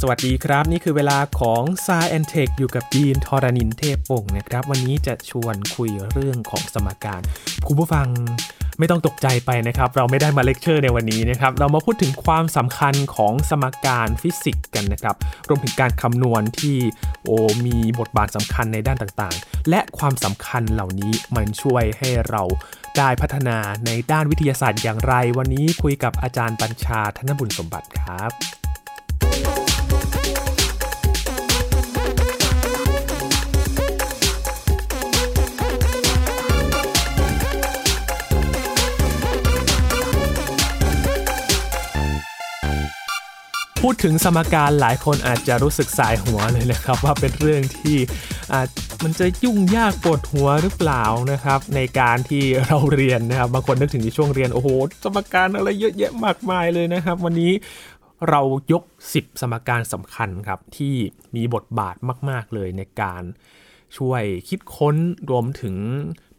สวัสดีครับนี่คือเวลาของ Science Tech อยู่กับยีนทรณินเทพวงศ์นะครับวันนี้จะชวนคุยเรื่องของสมการคุณผู้ฟังไม่ต้องตกใจไปนะครับเราไม่ได้มาเลคเชอร์ในวันนี้นะครับเรามาพูดถึงความสำคัญของสมการฟิสิกส์กันนะครับรวมถึงการคำนวณที่มีบทบาทสำคัญในด้านต่างๆและความสำคัญเหล่านี้มันช่วยให้เราได้พัฒนาในด้านวิทยาศาสตร์อย่างไรวันนี้คุยกับอาจารย์บัญชาธนบุญสมบัติครับพูดถึงสมการหลายคนอาจจะรู้สึกสายหัวเลยนะครับว่าเป็นเรื่องที่มันจะยุ่งยากปวดหัวหรือเปล่านะครับในการที่เราเรียนนะครับบางคนนึกถึงในช่วงเรียนโอ้โหสมการอะไรเยอะแยะมากมายเลยนะครับวันนี้เรายก10สมการสำคัญครับที่มีบทบาทมากๆเลยในการช่วยคิดค้นรวมถึง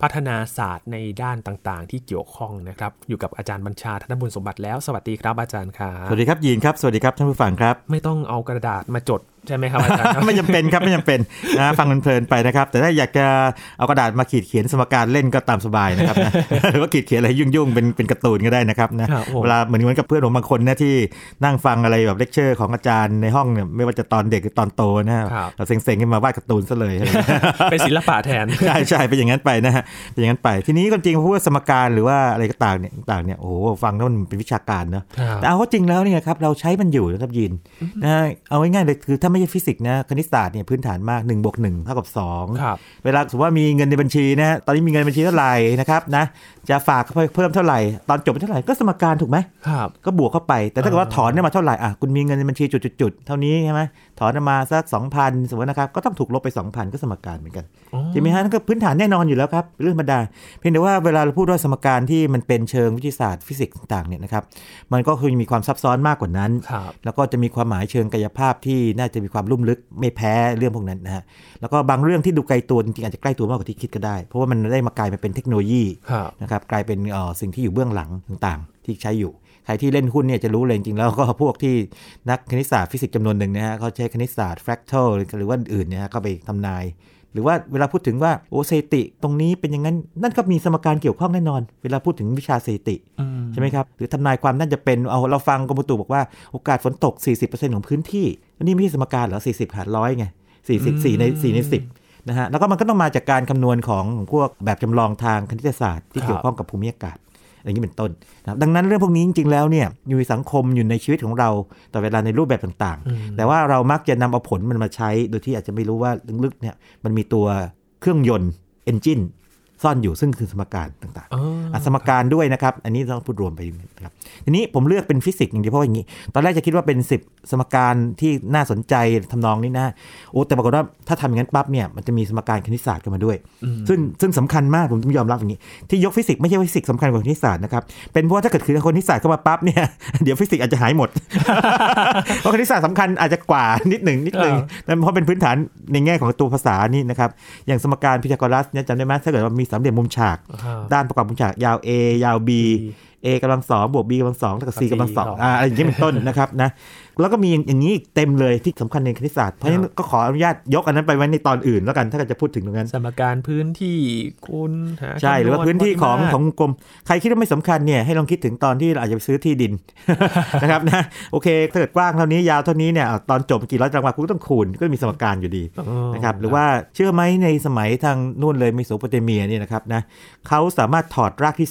พัฒนาศาสตร์ในด้านต่างๆที่เกี่ยวข้องนะครับอยู่กับอาจารย์บัญชาธนบุญสมบัติแล้วสวัสดีครับอาจารย์ครับสวัสดีครับยีนครับสวัสดีครับท่านผู้ฟังครับไม่ต้องเอากระดาษมาจดใช่ไหมครับอาจารย์ ไม่จำเป็นครับไม่จำเป็นนะฟังเพลินๆไปนะครับแต่ถ้าอยากจะเอากระดาษมาขีดเขียนสมการเล่นก็ตามสบายนะครับนะหรือว่าขีดเขียนอะไรยุ่งๆเป็นการ์ตูนก็ได้นะครับนะเวลาเหมือนกับเพื่อนผมบางคนนะที่นั่งฟังอะไรแบบเลคเชอร์ของอาจารย์ในห้องเนี่ยไม่ว่าจะตอนเด็กหรือตอนโตนะเราเซ็งๆขึ้นมาวาดการ์ตูนซะเลยเป็นศิลปะแทนใช่ๆเป็นอย่างนั้นไปนะฮะเป็นอย่างนั้นไปทีนี้ก็จริงพูดว่าสมการหรือว่าอะไรก็ต่างเนี่ยโอ้โหฟังแล้วมันเป็นวิชาการเนาะแต่เอาก็จริงแล้วเนี่ยครับเราใช้มันอยู่นะครับยีนนะเอาง่ายๆเลยคือไม่ใช่ฟิสิกส์นะคณิตศาสตร์เนี่ยพื้นฐานมาก1บวก1เท่ากับ2เวลาสมมติว่ามีเงินในบัญชีนะตอนนี้มีเงินในบัญชีเท่าไหร่นะครับนะจะฝากเพิ่มเท่าไหร่ตอนจบเป็นเท่าไหร่ก็สมการถูกไหมครับก็บวกเข้าไปแต่ถ้าเกิดว่าถอนเนี่ยมาเท่าไหร่อ่ะคุณมีเงินในบัญชีจุดๆเท่านี้ใช่ไหมถอนมาสัก 2,000 สมมตินะครับก็ต้องถูกลบไป 2,000 ก็สมการเหมือนกันใช่ไหมฮะนั่นก็พื้นฐานแน่นอนอยู่แล้วครับเรื่องธรรมดาเพียงแต่ว่าเวลาเราพูดว่าสมการที่มันเป็นเชิงวิทยาศาสตร์ฟิสิกส์ต่างๆเนี่ยนะครับมันก็คือมีความซับซ้อนมากกว่านั้นแล้วก็จะมีความหมายเชิงกายภาพที่น่าจะมีความลุ่มลึกไม่แพ้เรื่องพวกนั้นนะฮะแล้วก็บางเรื่องที่ดูไกลตัวจริงๆอาจจะใกล้ตัวมากกว่าที่คิดก็ได้เพราะว่ามันได้มากลายมาเป็นเทคโนโลยีนะครับกลายเป็นสิ่งที่อยู่เบื้องหลังต่างๆที่ใช้อยู่ใครที่เล่นหุ้นเนี่ยจะรู้เลยจริงๆแล้วก็พวกที่นักคณิตศาสตร์ฟิสิกส์จำนวนหนึ่งนะฮะเขาใช้คณิตศาสตร์แฟกทัลหรือว่าอื่นๆนะฮะก็ไปทำนายหรือว่าเวลาพูดถึงว่าโอ้สถิติตรงนี้เป็นอย่างนั้นนั่นก็มีสมการเกี่ยวข้องแน่นอนเวลาพูดถึงวิชาสถิติใช่ไหมครับหรือทำนายความน่าจะเป็นเอาเราฟังกรมอุตุบอกว่าโอกาสฝนตก 40% ของพื้นที่นี่ไม่ใช่สมการเหรอ40หาร100ไง4ใน10นะฮะแล้วก็มันก็ต้องมาจากการคำนวณของพวกแบบจำลองทางคณิตศาสตร์ที่เกี่ยวข้องกับภูมิอากาศอย่างนี้เป็นต้นนะดังนั้นเรื่องพวกนี้จริงๆแล้วเนี่ยอยู่ในสังคมอยู่ในชีวิตของเราต่อเวลาในรูปแบบต่างๆแต่ว่าเรามักจะนำเอาผลมันมาใช้โดยที่อาจจะไม่รู้ว่าลึกๆเนี่ยมันมีตัวเครื่องยนต์ engine ซ่อนอยู่ซึ่งคือสมการต่างๆสมการด้วยนะครับอันนี้ต้องพูดรวมไปนะครับทีนี้ผมเลือกเป็นฟิสิกส์อย่างเดียวเพราะอย่างนี้ตอนแรกจะคิดว่าเป็น10สมการที่น่าสนใจทำนองนี้นะโอ้แต่ปรากฏว่าถ้าทำอย่างนั้นปั๊บเนี่ยมันจะมีสมการคณิตศาสตร์กันมาด้วยซึ่งสำคัญมากผมต้องยอมรับอย่างนี้ที่ยกฟิสิกส์ไม่ใช่ฟิสิกส์สำคัญกว่าคณิตศาสตร์นะครับเป็นเพราะถ้าเกิดคือคณิตศาสตร์เข้ามาปั๊บเนี่ยเดี๋ยวฟิสิกส์อาจจะหายหมดเพราะคณิตศาสตร์สำคัญอาจจะกว่านิดนึงเพราะเป็นพื้นฐานในแง่ของตัวภาษานี่นะครับอย่างสมการพีทาโกรัสเนี่ยจำได้ไหมถ้าเกิดว่ามีสามเหลี่ยมมุมฉากด้านประกอบมุมฉากยาว a ยาว b a กำลัง2บวก b กำลัง2เท่ากับ c กำลัง2อะไรอย่างนี้เป็นต้นนะครับนะแล้วก็มีอย่างนี้เต็มเลยที่สำคัญในคณิตศาสตร์เพราะฉะนั้นก็ขออนุญาตยกอันนั้นไปไว้ในตอนอื่นแล้วกันถ้าจะพูดถึงตรงนั้นสมการพื้นที่คุณใช่หรือว่าพื้นที่ของกรมใครคิดว่าไม่สำคัญเนี่ยให้ลองคิดถึงตอนที่เราอาจจะไปซื้อที่ดิน นะครับนะโอเคถ้าเกิดกว้างเท่านี้ยาวเท่านี้เนี่ยตอนจบกี่ร้อยตารางวาคุณก็ต้องคูณก็มีสมการอยู่ดีนะครับหรือว่าเชื่อไหมในสมัยทางนู่นเลยเมโสโปเตเมียเนี่ยนะครับนะเขาสามารถถอดรากที่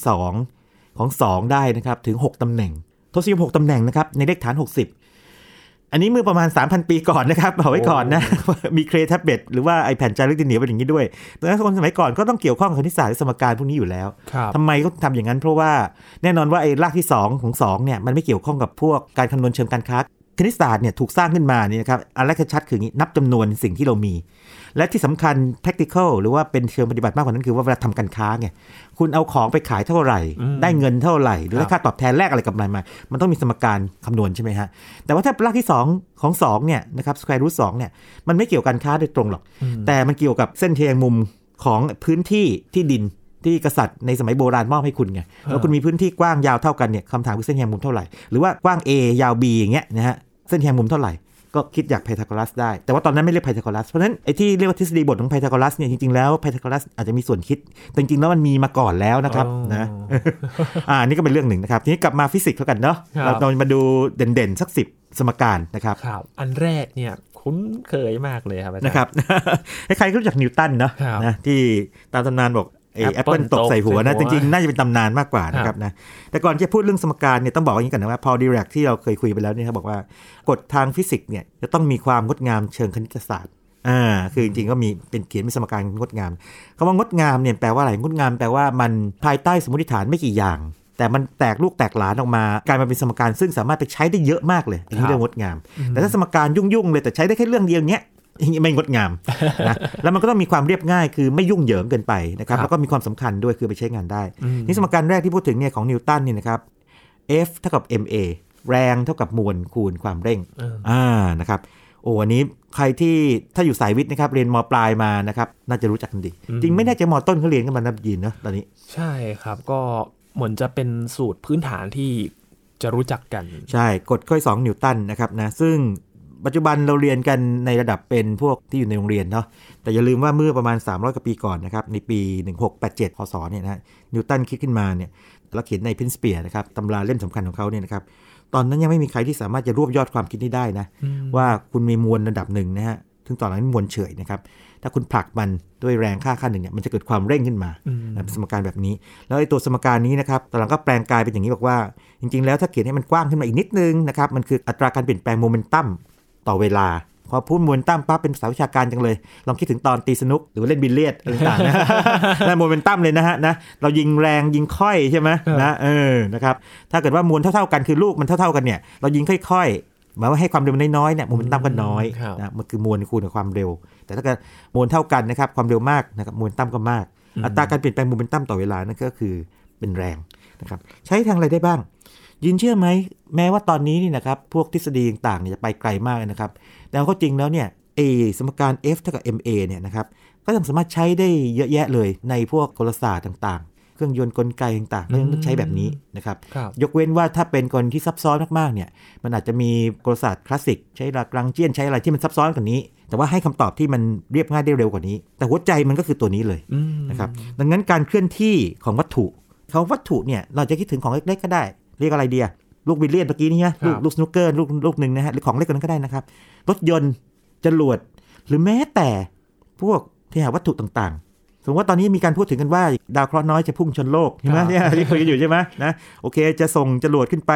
2ของ2ได้นะครับถึง6ตำแหน่งทศนิยม6ตำแหน่งนะครับในเลขฐาน60อันนี้เมื่อประมาณ 3,000 ปีก่อนนะครับเอาไว้ก่อนนะ มีเครย์แท็บเล็ตหรือว่าไอ้แผ่นจารึกดินเหนียวเป็นอย่างนี้ด้วยดังนั้นคนสมัยก่อนก็ต้องเกี่ยวข้องกับคณิตศาสตร์สมการพวกนี้อยู่แล้วทำไมเขาทำอย่างนั้นเพราะว่าแน่นอนว่าไอ้รากที่2ของ2เนี่ยมันไม่เกี่ยวข้องกับพวกการคำนวณเชิงการค้าคณิตศาสตร์เนี่ยถูกสร้างขึ้นมานี่นะครับอันแรกชัดคืออย่างนี้นับจำนวนสิ่งที่เรามีและที่สำคัญ practical หรือว่าเป็นเชิงปฏิบัติมากกว่านั้นคือว่าเวลาทำการค้าไงคุณเอาของไปขายเท่าไหร่ได้เงินเท่าไหร่หรือได้ค่าตอบแทนแลกอะไรกับอะไรมามันต้องมีสมการคำนวณใช่ไหมฮะแต่ว่าถ้ารากที่2ของ2เนี่ยนะครับ square root 2เนี่ยมันไม่เกี่ยวกับการค้าโดยตรงหรอกแต่มันเกี่ยวกับเส้นเทียงมุมของพื้นที่ที่ดินที่กษัตริย์ในสมัยโบราณมอบให้คุณไงแล้วคุณมีพื้นที่กว้างยาวเท่ากันเนี่ยคำถามคือเส้นแหยงมุมเท่าไหร่หรือว่ากว้าง A ยาว B อย่างเงี้ยนะฮะเส้นแหยงมุมเท่าไหร่ ก็คิดอย่างไพทาโกรัสได้แต่ว่าตอนนั้นไม่เรียกไพทาโกรัสเพราะฉะนั้นไอ้ที่เรียกว่าทฤษฎีบทของไพทาโกรัสเนี่ยจริงๆแล้วไพทาโกรัสอาจจะมีส่วนคิดแต่จริงๆแล้วมันมีมาก่อนแล้วนะครับนะนี่ก็เป็นเรื่องหนึ่งนะครับทีนี้กลับมาฟิสิกส์แล้วกันเนาะเรามาดูเด่นๆสัก10สมการนะครับอันแรกเนี่ยคุ้นเคยมากเลยครับนะครับใครๆรู้จักนิวตันเนาะนะที่ตามตำนานบอกแอปเปิลตกใส่หัวนะจริงๆน่าจะเป็นตำนานมากกว่านะครับนะแต่ก่อนจะพูดเรื่องสมการเนี่ยต้องบอกอย่างนี้ก่อนนะว่าพอล ดิแร็กที่เราเคยคุยไปแล้วเนี่ยเขาบอกว่ากฎทางฟิสิกส์เนี่ยจะต้องมีความงดงามเชิงคณิตศาสตร์คือจริงๆก็มีเป็นเขียนเป็นสมการงดงามคำว่างดงามเนี่ยแปลว่าอะไรงดงามแปลว่ามันภายใต้สมมติฐานไม่กี่อย่างแต่มันแตกลูกแตกหลานออกมากลายมาเป็นสมการซึ่งสามารถไปใช้ได้เยอะมากเลยนี่เรื่องงดงามแต่ถ้าสมการยุ่งๆเลยแต่ใช้ได้แค่เรื่องเดียวเนี้ยไม่งดงามนะแล้วมันก็ต้องมีความเรียบง่ายคือไม่ยุ่งเหยิงเกินไปนะครับแล้วก็มีความสำคัญด้วยคือไปใช้งานได้นี่สมการแรกที่พูดถึงเนี่ยของนิวตันนี่นะครับ F เท่ากับ ma แรงเท่ากับมวลคูณความเร่งนะครับโอ้อันนี้ใครที่ถ้าอยู่สายวิทย์นะครับเรียนม.ปลายมานะครับน่าจะรู้จักกันดีจริงไม่แน่ใจม.ต้นเขาเรียนกันมานับยีนเนาะตอนนี้ใช่ครับก็เหมือนจะเป็นสูตรพื้นฐานที่จะรู้จักกันใช่กฎข้อ2นิวตันนะครับนะซึ่งปัจจุบันเราเรียนกันในระดับเป็นพวกที่อยู่ในโรงเรียนเนาะแต่อย่าลืมว่าเมื่อประมาณ300กว่าปีก่อนนะครับในปี1687พศเนี่ยนะนิวตันคิดขึ้นมาเนี่ยแล้วเขียนใน Principia นะครับตำราเล่มสำคัญของเขาเนี่ยนะครับตอนนั้นยังไม่มีใครที่สามารถจะรวบยอดความคิดนี้ได้นะว่าคุณมีมวลระดับหนึ่งนะฮะซึ่งตอนนั้นมวลเฉยนะครับถ้าคุณผลักมันด้วยแรงค่าหนึ่งเนี่ยมันจะเกิดความเร่งขึ้นมาเป็นสมการแบบนี้แล้วไอ้ตัวสมการนี้นะครับตอนหลังก็แปลงกายเป็นอย่างนี้บอกว่าจริงๆแล้วถ้าเขียนให้มันกว้างขึ้นมาอีกนิดนึงนะครับมันคืออัตราการเปลี่ยนแปลงโมเมนตัมต่อเวลาพอพูดมวลตัมปั๊บเป็นภาษาวิชาการจังเลยลองคิดถึงตอนตีสนุกหรือเล่นบิลเลียดอะไรต่างๆนะนั่นโมเมนตัมเลยนะฮะนะเรายิงแรงยิงค่อยใช่ไหมนะนะครับถ้าเกิดว่ามวลเท่าๆกันคือลูกมันเท่าๆกันเนี่ยเรายิงค่อยหมายว่าให้ความเร็วน้อยๆเนี่ยโมเมนตัมก็น้อยนะมันคือมวลคูณกับความเร็วแต่ถ้าเกิดมวลเท่ากันนะครับความเร็วมากนะครับโมเมนตัมก็มากอัตราการเปลี่ยนแปลงโมเมนตัมต่อเวลานั่นก็คือเป็นแรงนะครับใช้ทางอะไรได้บ้างยินเชื่อไหมแม้ว่าตอนนี้นี่นะครับพวกทฤษฎีต่างๆเนี่ยจะไปไกลมากนะครับแต่ก็จริงแล้วเนี่ยไอ้สมการ F เท่ากับ ma เนี่ยนะครับก็สามารถใช้ได้เยอะแยะเลยในพวกกลศาสตร์ต่างๆเครื่องยนต์กลไกต่างๆก็ยังต้องใช้แบบนี้นะครับยกเว้นว่าถ้าเป็นกรณีที่ซับซ้อนมากๆเนี่ยมันอาจจะมีกลศาสตร์คลาสสิกใช้ลากรังเจียนใช้อะไรที่มันซับซ้อนกว่านี้แต่ว่าให้คำตอบที่มันเรียบง่ายได้เร็วกว่านี้แต่หัวใจมันก็คือตัวนี้เลยนะครับดังนั้นการเคลื่อนที่ของวัตถุเขาวัตถุเนี่ยเราจะคิดถึงของเล็กๆก็ได้เรียกอะไรเดียลูกบิลเลียดเมื่อกี้นี่ฮะลูกสนุกเกอร์ลูกหนึ่งนะฮะหรือของเล็กกว่านั้นก็ได้นะครับรถยนต์จรวดหรือแม้แต่พวกที่หาวัตถุต่างๆสมมติว่าตอนนี้มีการพูดถึงกันว่าดาวเคราะห์น้อยจะพุ่งชนโลกใช่ไหมเนี่ยที่คุยกันอยู่ใช่ไหมนะโอเคจะส่งจรวดขึ้นไ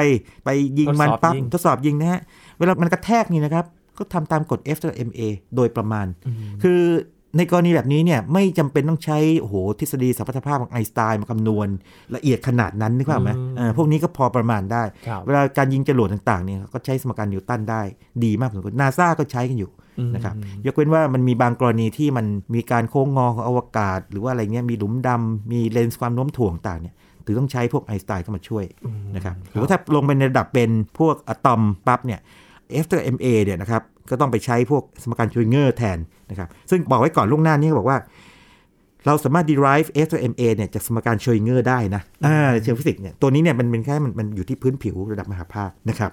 ปยิงมันปั๊บทดสอบยิงนะฮะเวลามันกระแทกนี่นะครับก็ทำตามกฎ F เท่ากับ ma โดยประมาณคือในกรณีแบบนี้เนี่ยไม่จำเป็นต้องใช้ทฤษฎีสัมพัทธภาพของไอน์สไตน์มาคำนวณละเอียดขนาดนั้นนึกภาพไหมพวกนี้ก็พอประมาณได้เวลาการยิงจรวดต่างๆเนี่ยก็ใช้สมการนิวตันได้ดีมากสมควร NASA ก็ใช้กันอยู่นะครับยกเว้นว่ามันมีบางกรณีที่มันมีการโค้งงอของอวกาศหรือว่าอะไรเงี้ยมีหลุมดำมีเลนส์ความโน้มถ่วงต่างเนี่ยถือต้องใช้พวกไอน์สไตน์เข้ามาช่วยนะครับหรือว่าถ้าลงไปในระดับเป็นพวกอะตอมปั๊บเนี่ย F เท่ากับ ma เนี่ยนะครับก็ต้องไปใช้พวกสมการชวิงเกอร์แทนนะครับซึ่งบอกไว้ก่อนล่วงหน้านี้ก็บอกว่าเราสามารถ derive f ตัว ma เนี่ยจากสมการชวิงเกอร์ได้นะเชิงฟิสิกส์เนี่ยตัวนี้เนี่ยมันเป็นแค่มันอยู่ที่พื้นผิวระดับมหาภาคนะครับ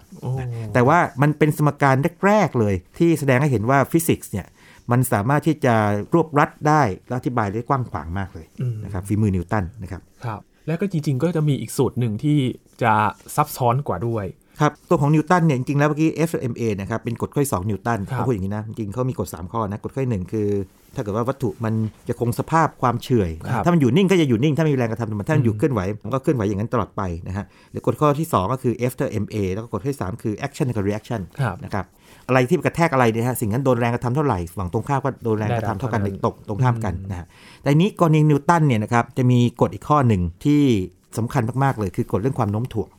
แต่ว่ามันเป็นสมการแรกๆเลยที่แสดงให้เห็นว่าฟิสิกส์เนี่ยมันสามารถที่จะรวบรัดได้และอธิบายได้กว้างขวางมากเลยนะครับฝีมือนิวตันนะครับครับแล้วก็จริงๆก็จะมีอีกสูตรหนึ่งที่จะซับซ้อนกว่าด้วยครับตัวของนิวตันเนี่ยจริงๆแล้วเมื่อกี้ F ma นะครับเป็นกฎข้อ2นิวตันเขาพูดอย่างนี้นะจริงๆเขามีกฎ3ข้อนะกฎข้อ1คือถ้าเกิดว่าวัตถุมันจะคงสภาพความเฉยถ้ามันอยู่นิ่งก็จะอยู่นิ่งถ้ามีแรงกระทำถ้ามันอยู่เคลื่อนไหวมันก็เคลื่อนไหวอย่างนั้นตลอดไปนะฮะหรือกฎข้อที่2ก็คือ F ma แล้วก็กฎข้อที่3คือ action กับ reaction นะครับอะไรที่กระแทกอะไรเนี่ยฮะสิ่งนั้นโดนแรงกระทำเท่าไหร่ฝั่งตรงข้ามก็โดนแรงกระทำเท่ากันตกตรงข้ามกันนะฮะแต่นี้กรณีนิวตันเนี่ยนะครับจะมีกฎอีกข้อนึงที่สำคัญมากๆเลยคือกฎเรื่องความโน้มถ่วง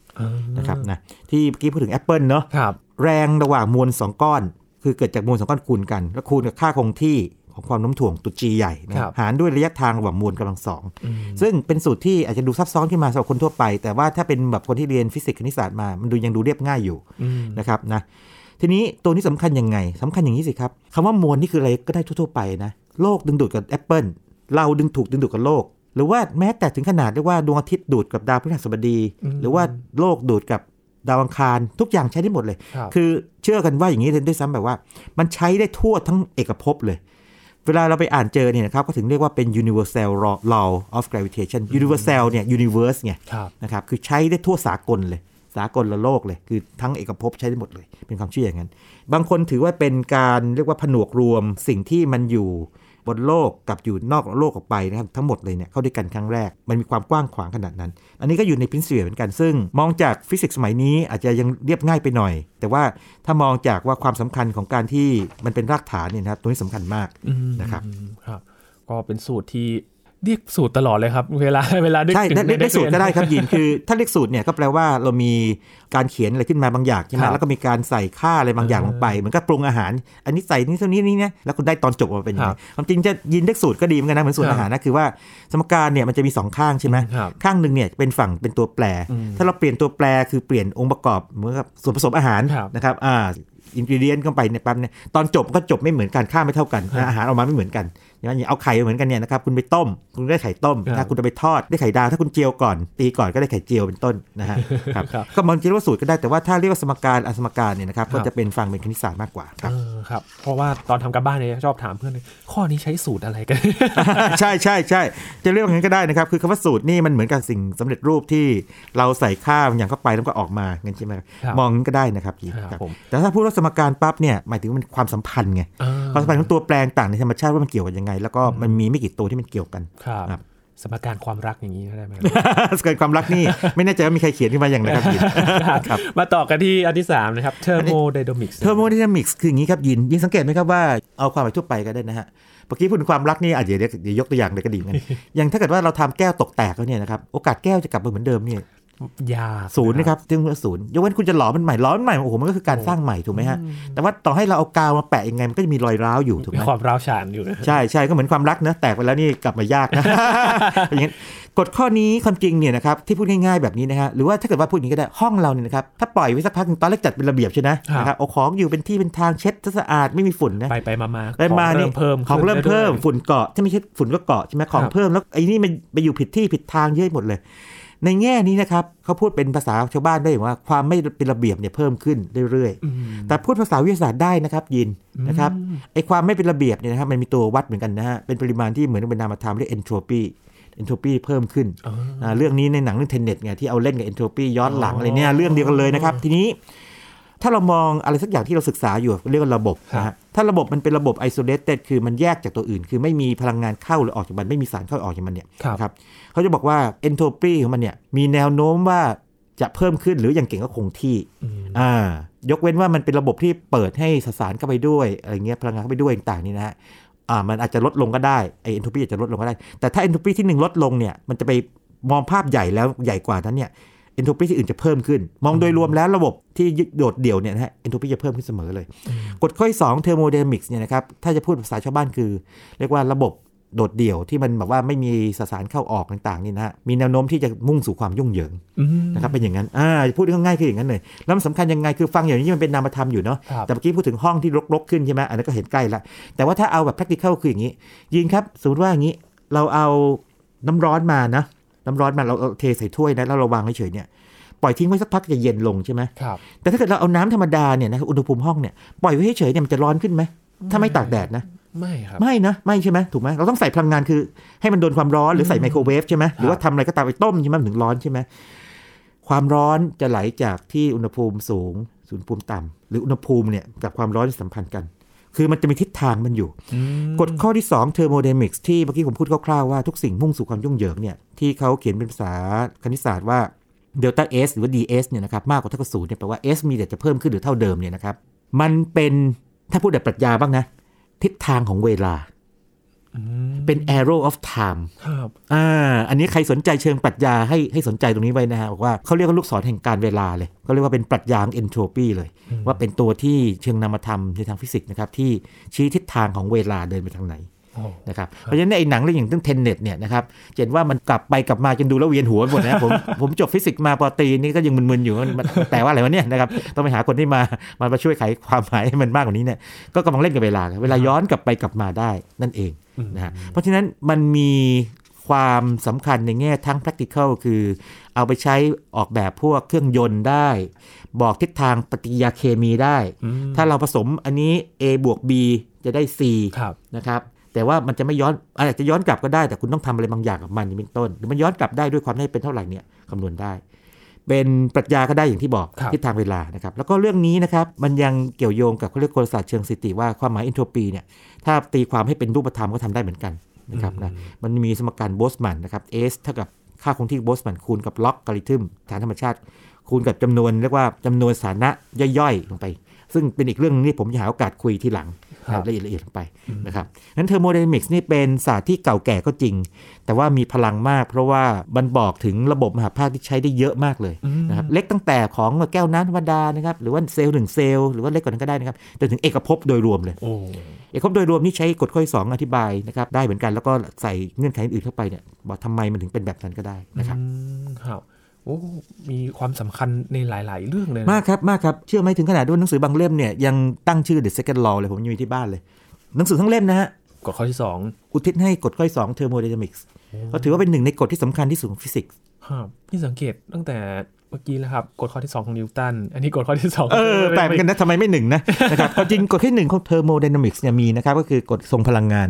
นะครับนะที่เมื่อกี้พูดถึงแอปเปิลเนาะแรงระหว่างมวล2ก้อนคือเกิดจากมวล2ก้อนคูณกันแล้วคูณกับค่าคงที่ของความโน้มถ่วงตัว g ใหญ่หารด้วยระยะทางระหว่างมวลกำลัง2ซึ่งเป็นสูตรที่อาจจะดูซับซ้อนขึ้นมาสำหรับคนทั่วไปแต่ว่าถ้าเป็นแบบคนที่เรียนฟิสิกส์คณิตศาสตร์มามันดูยังดูเรียบง่ายอยู่นะครับนะทีนี้ตัวนี้สำคัญยังไงสำคัญอย่างนี้สิครับคำว่ามวลนี่คืออะไรก็ได้ทั่วๆไปนะโลกดึงดูดกับแอปเปิลเราดึงดูดกับโลกหรือว่าแม้แต่ถึงขนาดเรียกว่าดวงอาทิตย์ดูดกับดาวพฤหัสบดีหรือว่าโลกดูดกับ ดาวอังคารทุกอย่างใช้ได้หมดเลย คือเชื่อกันว่าอย่างนี้ด้วยซ้ำแบบว่ามันใช้ได้ทั่วทั้งเอกภพเลยเวลาเราไปอ่านเจอเนี่ยนะครับก็ถึงเรียกว่าเป็น universal law of gravitation universal เนี่ย universe ไงนะครับคือใช้ได้ทั่วสากลเลยสากลละโลกเลยคือทั้งเอกภพใช้ได้หมดเลยเป็นความเชื่ออย่างนั้นบางคนถือว่าเป็นการเรียกว่าผนวกรวมสิ่งที่มันอยู่บนโลกกับอยู่นอกโลกออกไปนะครับทั้งหมดเลยเนี่ยเข้าด้วยกันครั้งแรกมันมีความกว้างขวางขนาดนั้นอันนี้ก็อยู่ในพรินซ์เวียเหมือนกันซึ่งมองจากฟิสิกส์สมัยนี้อาจจะยังเรียบง่ายไปหน่อยแต่ว่าถ้ามองจากว่าความสำคัญของการที่มันเป็นรากฐานเนี่ยนะครับตรงนี้สำคัญมากนะครับครับก็เป็นสูตรที่เรียกสูตรตลอดเลยครับเวลาได้ได้สูตรก็ได้ครับยินคือถ้าเรียกสูตรเนี่ยก็แปลว่าเรามีการเขียนอะไรขึ้นมาบางอย่างใช่ไหมแล้วก็มีการใส่ค่าอะไรบางอย่างลงไปเหมือนกับปรุงอาหารอันนี้ใส่นี่เท่านี้นี่นะแล้วคุณได้ตอนจบมาเป็นยังไงความจริงจะยินเรียกสูตรก็ดีเหมือนกันนะเหมือนสูตรอาหารนะคือว่าสมการเนี่ยมันจะมี2ข้างใช่ไหมข้างนึงเนี่ยเป็นฝั่งเป็นตัวแปรถ้าเราเปลี่ยนตัวแปรคือเปลี่ยนองค์ประกอบเหมือนกับส่วนผสมอาหารนะครับอินกรีเดียนเข้าไปในปั๊มเนี่ยตอนจบก็จบไม่เหมือนกันค่าไม่เท่ากันอาหารออกมาไม่เหมือนกันอย่างเอาไข่เหมือนกันเนี่ยนะครับคุณไปต้มคุณได้ไข่ต้มถ้าคุณจะไปทอดได้ไข่ดาวถ้าคุณเจียวก่อนตีก่อนก็ได้ไข่เจียวเป็นต้นนะฮะครับก็มันจะเรียกว่าสูตรก็ได้แต่ว่าถ้าเรียกว่าสมการอสมการเนี่ยนะครับก็จะเป็นฟังเป็นคณิตศาสตร์มากกว่าครับเพราะว่าตอนทำการบ้านเนี่ยชอบถามเพื่อนข้อนี้ใช้สูตรอะไรกันใช่ใช่จะเรียกงั้นก็ได้นะครับคือคำว่าสูตรนี่มันเหมือนกับสิ่งสำเร็จรูปที่เราใส่ค่าอย่างเข้าไปแล้วก็ออกมางั้นใช่ไหมมองงั้นก็ได้นะครับแต่ถ้าพูดว่าสมการปั๊บเนี่ยหมายถึงมันความสัมพันธ์ไงความสัมพันธ์ของตัวแปรต่างในธรรมชาติว่ามันเกี่ยวกันแล้วก็มันมีไม่กี่ตัวที่มันเกี่ยวกันครับสมการความรักอย่างนี้ได้ไหมสมการความรักนี่ไม่แน่ใจว่ามีใครเขียนขึ้นมาอย่างไรครับมาต่อกันที่อันที่3นะครับเทอร์โมไดนามิกส์คืออย่างนี้ครับยินสังเกตไหมครับว่าเอาความหมายทั่วไปก็ได้นะฮะเมื่อกี้พูดถึงความรักนี่อาจจะยกตัวอย่างเลยก็ดีงั้นอย่างถ้าเกิดว่าเราทำแก้วตกแตกแล้วเนี่ยนะครับโอกาสแก้วจะกลับมาเหมือนเดิมเนี่ยศูนย์นะครับจึงเป็นศูนย์ยกเว้นคุณจะหลอมมันใหม่ล้อมใหม่โอ้โหมันก็คือการสร้างใหม่ถูกไหมฮะแต่ว่าต่อให้เราเอากาวมาแปะยังไงมันก็จะมีรอยร้าวอยู่ถูกไหมความร้าวฉานอยู่ใช่ใช่ก็เหมือนความรักนะแตกไปแล้วนี่กลับมายากนะอย่างนี้กฎข้อนี้ความจริงเนี่ยนะครับที่พูดง่ายๆแบบนี้นะฮะหรือว่าถ้าเกิดว่าพูดอย่างนี้ก็ได้ห้องเราเนี่ยนะครับถ้าปล่อยไว้สักพักตอนแรกจัดเป็นระเบียบใช่ไหมนะครับเอาของอยู่เป็นที่เป็นทางเช็ดสะอาดไม่มีฝุ่นนะไปมาของเริ่มเพิ่มฝุ่นเกาะถ้าไม่ใช่ฝุ่นก็เกาะใช่ไหมของเพิ่มแล้วไอ้นี่มันไปอยู่ผิดที่ผิดทางเยอะหมดเลยในแง่นี้นะครับเขาพูดเป็นภาษาชาวบ้านได้ว่าความไม่เป็นระเบียบเนี่ยเพิ่มขึ้นเรื่อยๆแต่พูดภาษาวิทยาศาสตร์ได้นะครับยินนะครับไอ้ความไม่เป็นระเบียบเนี่ยนะครับมันมีตัววัดเหมือนกันนะฮะเป็นปริมาณที่เหมือนเป็นนามธรรมเรียก entropy เพิ่มขึ้นเรื่องนี้ในหนังเรื่อง Tenet ไงที่เอาเล่นกับ entropy ย้อนหลังอะไรเนี่ยเรื่องเดียวกันเลยนะครับทีนี้ถ้าเรามองอะไรสักอย่างที่เราศึกษาอยู่เรียกว่าระบบนะฮะถ้าระบบมันเป็นระบบ isolated คือมันแยกจากตัวอื่นคือไม่มีพลังงานเข้าหรือออกจากมันไม่มีสารเข้าออกจากมันเนี่ยครับเขาจะบอกว่า entropy ของมันเนี่ยมีแนวโน้มว่าจะเพิ่มขึ้นหรืออย่างเก่งก็คงที่ยกเว้นว่ามันเป็นระบบที่เปิดให้สารเข้าไปด้วยอะไรเงี้ยพลังงานเข้าไปด้วยต่างๆนี่นะฮะมันอาจจะลดลงก็ได้ไอ้ entropy อาจจะลดลงก็ได้แต่ถ้า entropy ที่1ลดลงเนี่ยมันจะไปมองภาพใหญ่แล้วใหญ่กว่านั้นเนี่ยentropy ที่อื่นจะเพิ่มขึ้นมองโดยรวมแล้วระบบที่โดดเดี่ยวเนี่ยนะฮะ entropy จะเพิ่มขึ้นเสมอเลยกฎข้อที่2 thermodynamics เนี่ยนะครับถ้าจะพูดภาษาชาวบ้านคือเรียกว่าระบบโดดเดี่ยวที่มันแบบว่าไม่มีสสารเข้าออกต่างๆนี่นะฮะมีแนวโน้มที่จะมุ่งสู่ความยุ่งเหยิงนะครับเป็นอย่างนั้นพูดง่ายๆคืออย่างนั้นเลยแล้วมันสำคัญยังไงคือฟังอย่างนี้มันเป็นนามธรรมอยู่เนาะแต่เมื่อกี้พูดถึงห้องที่รกๆขึ้นใช่ไหมอันนั้นก็เห็นใกล้ละแต่ว่าถ้าเอาแบบ practical คืออย่างนี้ยินครับสมมติว่าอย่างนี้เราเอาน้ำร้อนมานะน้ำร้อนมาเราเทใส่ถ้วยนะแล้วเราวางเฉยๆเนี่ยปล่อยทิ้งไว้สักพักจะเย็นลงใช่ไหมครับแต่ถ้าเกิดเราเอาน้ำธรรมดาเนี่ยนะอุณหภูมิห้องเนี่ยปล่อยไว้เฉยๆเนี่ยมันจะร้อนขึ้นไหมถ้าไม่ตากแดดนะไม่ครับไม่นะไม่ใช่ไหมถูกไหมเราต้องใส่พลังงานคือให้มันโดนความร้อนหรือใส่ไมโครเวฟใช่ไหมหรือว่าทำอะไรก็ตามไปต้มใช่ไหมถึงร้อนใช่ไหมความร้อนจะไหลจากที่อุณหภูมิสูงสู่อุณหภูมิต่ำหรืออุณหภูมิเนี่ยกับความร้อนสัมพันธ์กันคือมันจะมีทิศทางมันอยู่กฎข้อที่2 thermodynamics ที่เมื่อกี้ผมพูดคร่าวๆว่าทุกสิ่งมุ่งสู่ความยุ่งเหยิงเนี่ยที่เขาเขียนเป็นภาษาคณิตศาสตร์ว่า delta s หรือว่า ds เนี่ยนะครับมากกว่าเท่ากับ0เนี่ยแปลว่า s มีแต่จะเพิ่มขึ้นหรือเท่าเดิมเนี่ยนะครับมันเป็นถ้าพูดแบบปรัชญาบ้างนะทิศทางของเวลาเป็น arrow of time ครับอันนี้ใครสนใจเชิงปรัชญาให้สนใจตรงนี้ไว้นะฮะบอกว่าเขาเรียกว่าลูกศรแห่งการเวลาเลยเขาเรียกว่าเป็นปรัชญาของ entropy เลยว่าเป็นตัวที่เชิงนามธรรมในทางฟิสิกส์นะครับที่ชี้ทิศทางของเวลาเดินไปทางไหนนะครับเพราะฉะนั้นไอ้หนังเรื่องอย่างตั้ง Tenet เนี่ยนะครับเห็นว่ามันกลับไปกลับมาจนดูแล้วเวียนหัวหมดนะผมจบฟิสิกส์มาปอตีนี่ก็ยังมึนๆอยู่มันแต่ว่าอะไรวะเนี่ยนะครับต้องไปหาคนที่มาช่วยไขความหมายให้มันมากกว่านี้เนี่ยก็กำลังเล่นกับเวลาย้อนกลับไปกลับมาได้นั่นเองนะฮะเพราะฉะนั้นมันมี ความสำคัญในแง่ทั้ง practical คือเอาไปใช้ออกแบบพวกเครื่องยนต์ได้บอกทิศทางปฏิกิริยาเคมีได้ถ้าเราผสมอันนี้ A บวก B จะได้ C นะครับแต่ว่ามันจะไม่ย้อนอาจจะย้อนกลับก็ได้แต่คุณต้องทำอะไรบางอย่างกับมันเป็นต้นหรือมันย้อนกลับได้ด้วยความให้เป็นเท่าไหร่เนี่ยคำนวณได้เป็นปรัชญาก็ได้อย่างที่บอกทิศทางเวลานะครับแล้วก็เรื่องนี้นะครับมันยังเกี่ยวโยงกับเขาเรียกกลศาสตร์เชิงสถิติว่าความหมายเอนโทรปีเนี่ยถ้าตีความให้เป็นรูปธรรมก็ทำได้เหมือนกันนะครับนะมันมีสมการโบลtzmannนะครับ S เท่ากับค่าคงที่โบลtzmannคูณกับล็อกอัลกอริทึมฐานธรรมชาติคูณกับจำนวนเรียกว่าจำนวนสถานะย่อยๆลงไปซึ่งเป็นอีกเรื่องนึงที่ผมจะหาโอกาสคุยทีหลังละเอียดไปนะครับงั้นเทอร์โมไดนามิกส์นี่เป็นศาสตร์ที่เก่าแก่ก็จริงแต่ว่ามีพลังมากเพราะว่ามันบอกถึงระบบมหาภาคที่ใช้ได้เยอะมากเลยนะครับเล็กตั้งแต่ของแก้วน้ำธรรมดานะครับหรือว่าเซลล์1เซลล์หรือว่าเล็กกว่านั้นก็ได้นะครับจนถึงเอกภพโดยรวมเลยเอกภพโดยรวมนี่ใช้กฎข้อที่2อธิบายนะครับได้เหมือนกันแล้วก็ใส่เงื่อนไขอื่นเข้าไปเนี่ยว่าทำไมมันถึงเป็นแบบนั้นก็ได้นะครับโอ้มีความสำคัญในหลายๆเรื่องเลยมากครับเชื่อไหมถึงขนาดว่าหนังสือบางเล่มเนี่ยยังตั้งชื่อ The Second Law เลยผมอยู่ที่บ้านเลยหนังสือทั้งเล่มนะฮะกฎข้อที่2อุทิศให้กฎข้อที่2 Thermodynamics เขาถือว่าเป็นหนึ่งในกฎที่สำคัญที่สุดของฟิสิกส์ครับนี่สังเกตตั้งแต่เมื่อกี้แล้วครับกฎข้อที่2ของนิวตันอันนี้กฎข้อที่2แต่เหมือนกันนะทำไมไม่1นะนะครับจริงกฎที่1ของ Thermodynamics เนี่ยมีนะครับก็คือกฎทรงพลังงาน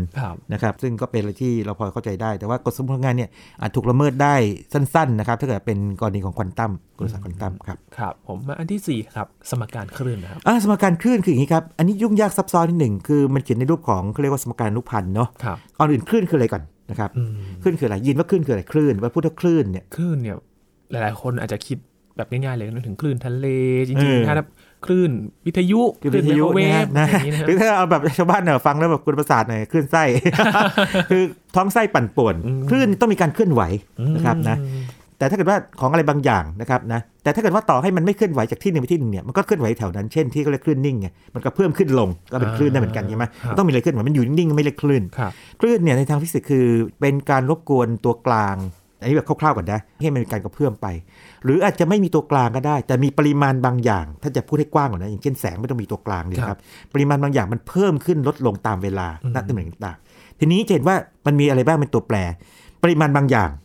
นะครับซึ่งก็เป็นอะไรที่เราพอเข้าใจได้แต่ว่ากฎทรงพลังงานเนี่ยอาจถูกละเมิดได้สั้นๆนะครับถ้าเกิดเป็นกรณีของควอนตัมกฎศาสตร์ควอนตัมครับครับผมมาอันที่4ครับสมการคลื่นนะครับสมการคลื่นคืออย่างนี้ครับอันนี้ยุ่งยากซับซ้อนนิดหนึ่งคือมันเขียนในรูปของเค้าเรียกว่าสมการอนุพันธ์เนาะก่อนอื่นคลื่นคืออะไรก่อนนะครับคลื่นคืออะไรยินว่าคลื่นคืออะไรคลื่นว่าพูดว่าคลื่นเนี่ยคลื่นเนี่ยหลายๆคนอาจจะคิดแบบง่ายๆเลยนึกถึงคลื่นทะเลจริงๆถ้าคลื่นวิทยุคลื่นไมโครเวฟนะหรือถ้าเอาแบบชาวบ้านฟังแล้วแบบกวนประสาทหน่อยคลื่นไส้ คือท้องไส้ปั่นป่วนคลื่นต้องมีการเคลื่อนไหวนะครับนะแต่ถ้าเกิดว่าของอะไรบางอย่างนะครับนะแต่ถ้าเกิดว่าต่อให้มันไม่เคลื่อนไหวจากที่หนึ่งไปที่หนึ่งเนี่ยมันก็เคลื่อนไหวแถวนั้นเช่นที่ก็เรียกคลื่นนิ่งไงมันก็เพิ่มขึ้นลงก็เป็นคลื่นได้เหมือนกันใช่ไหมต้องมีอะไรเคลื่อนไหวมันอยู่นิ่งๆไม่เรียกคลื่นคลื่นเนี่ยในทางฟิสิกส์คือเป็นการรบกวนตัวกลางอันนี้แบบคร่าวๆก่อนนะให้มันเป็นการกระเพื่อมไปหรืออาจจะไม่มีตัวกลางก็ได้แต่มีปริมาณบางอย่างถ้าจะพูดให้กว้างกว่านั้นอย่างเช่นแสงไม่ต้องมีตัวกลางเลยครับปริมาณบางอย่างมันเพิ่มขึ้นลดลงตามเวลาณตำแหน่งต่างๆทีนี้จะเห็นว่ามันมีอะไรบ้างเป็นตัวแปรปริมาณบางอย่าง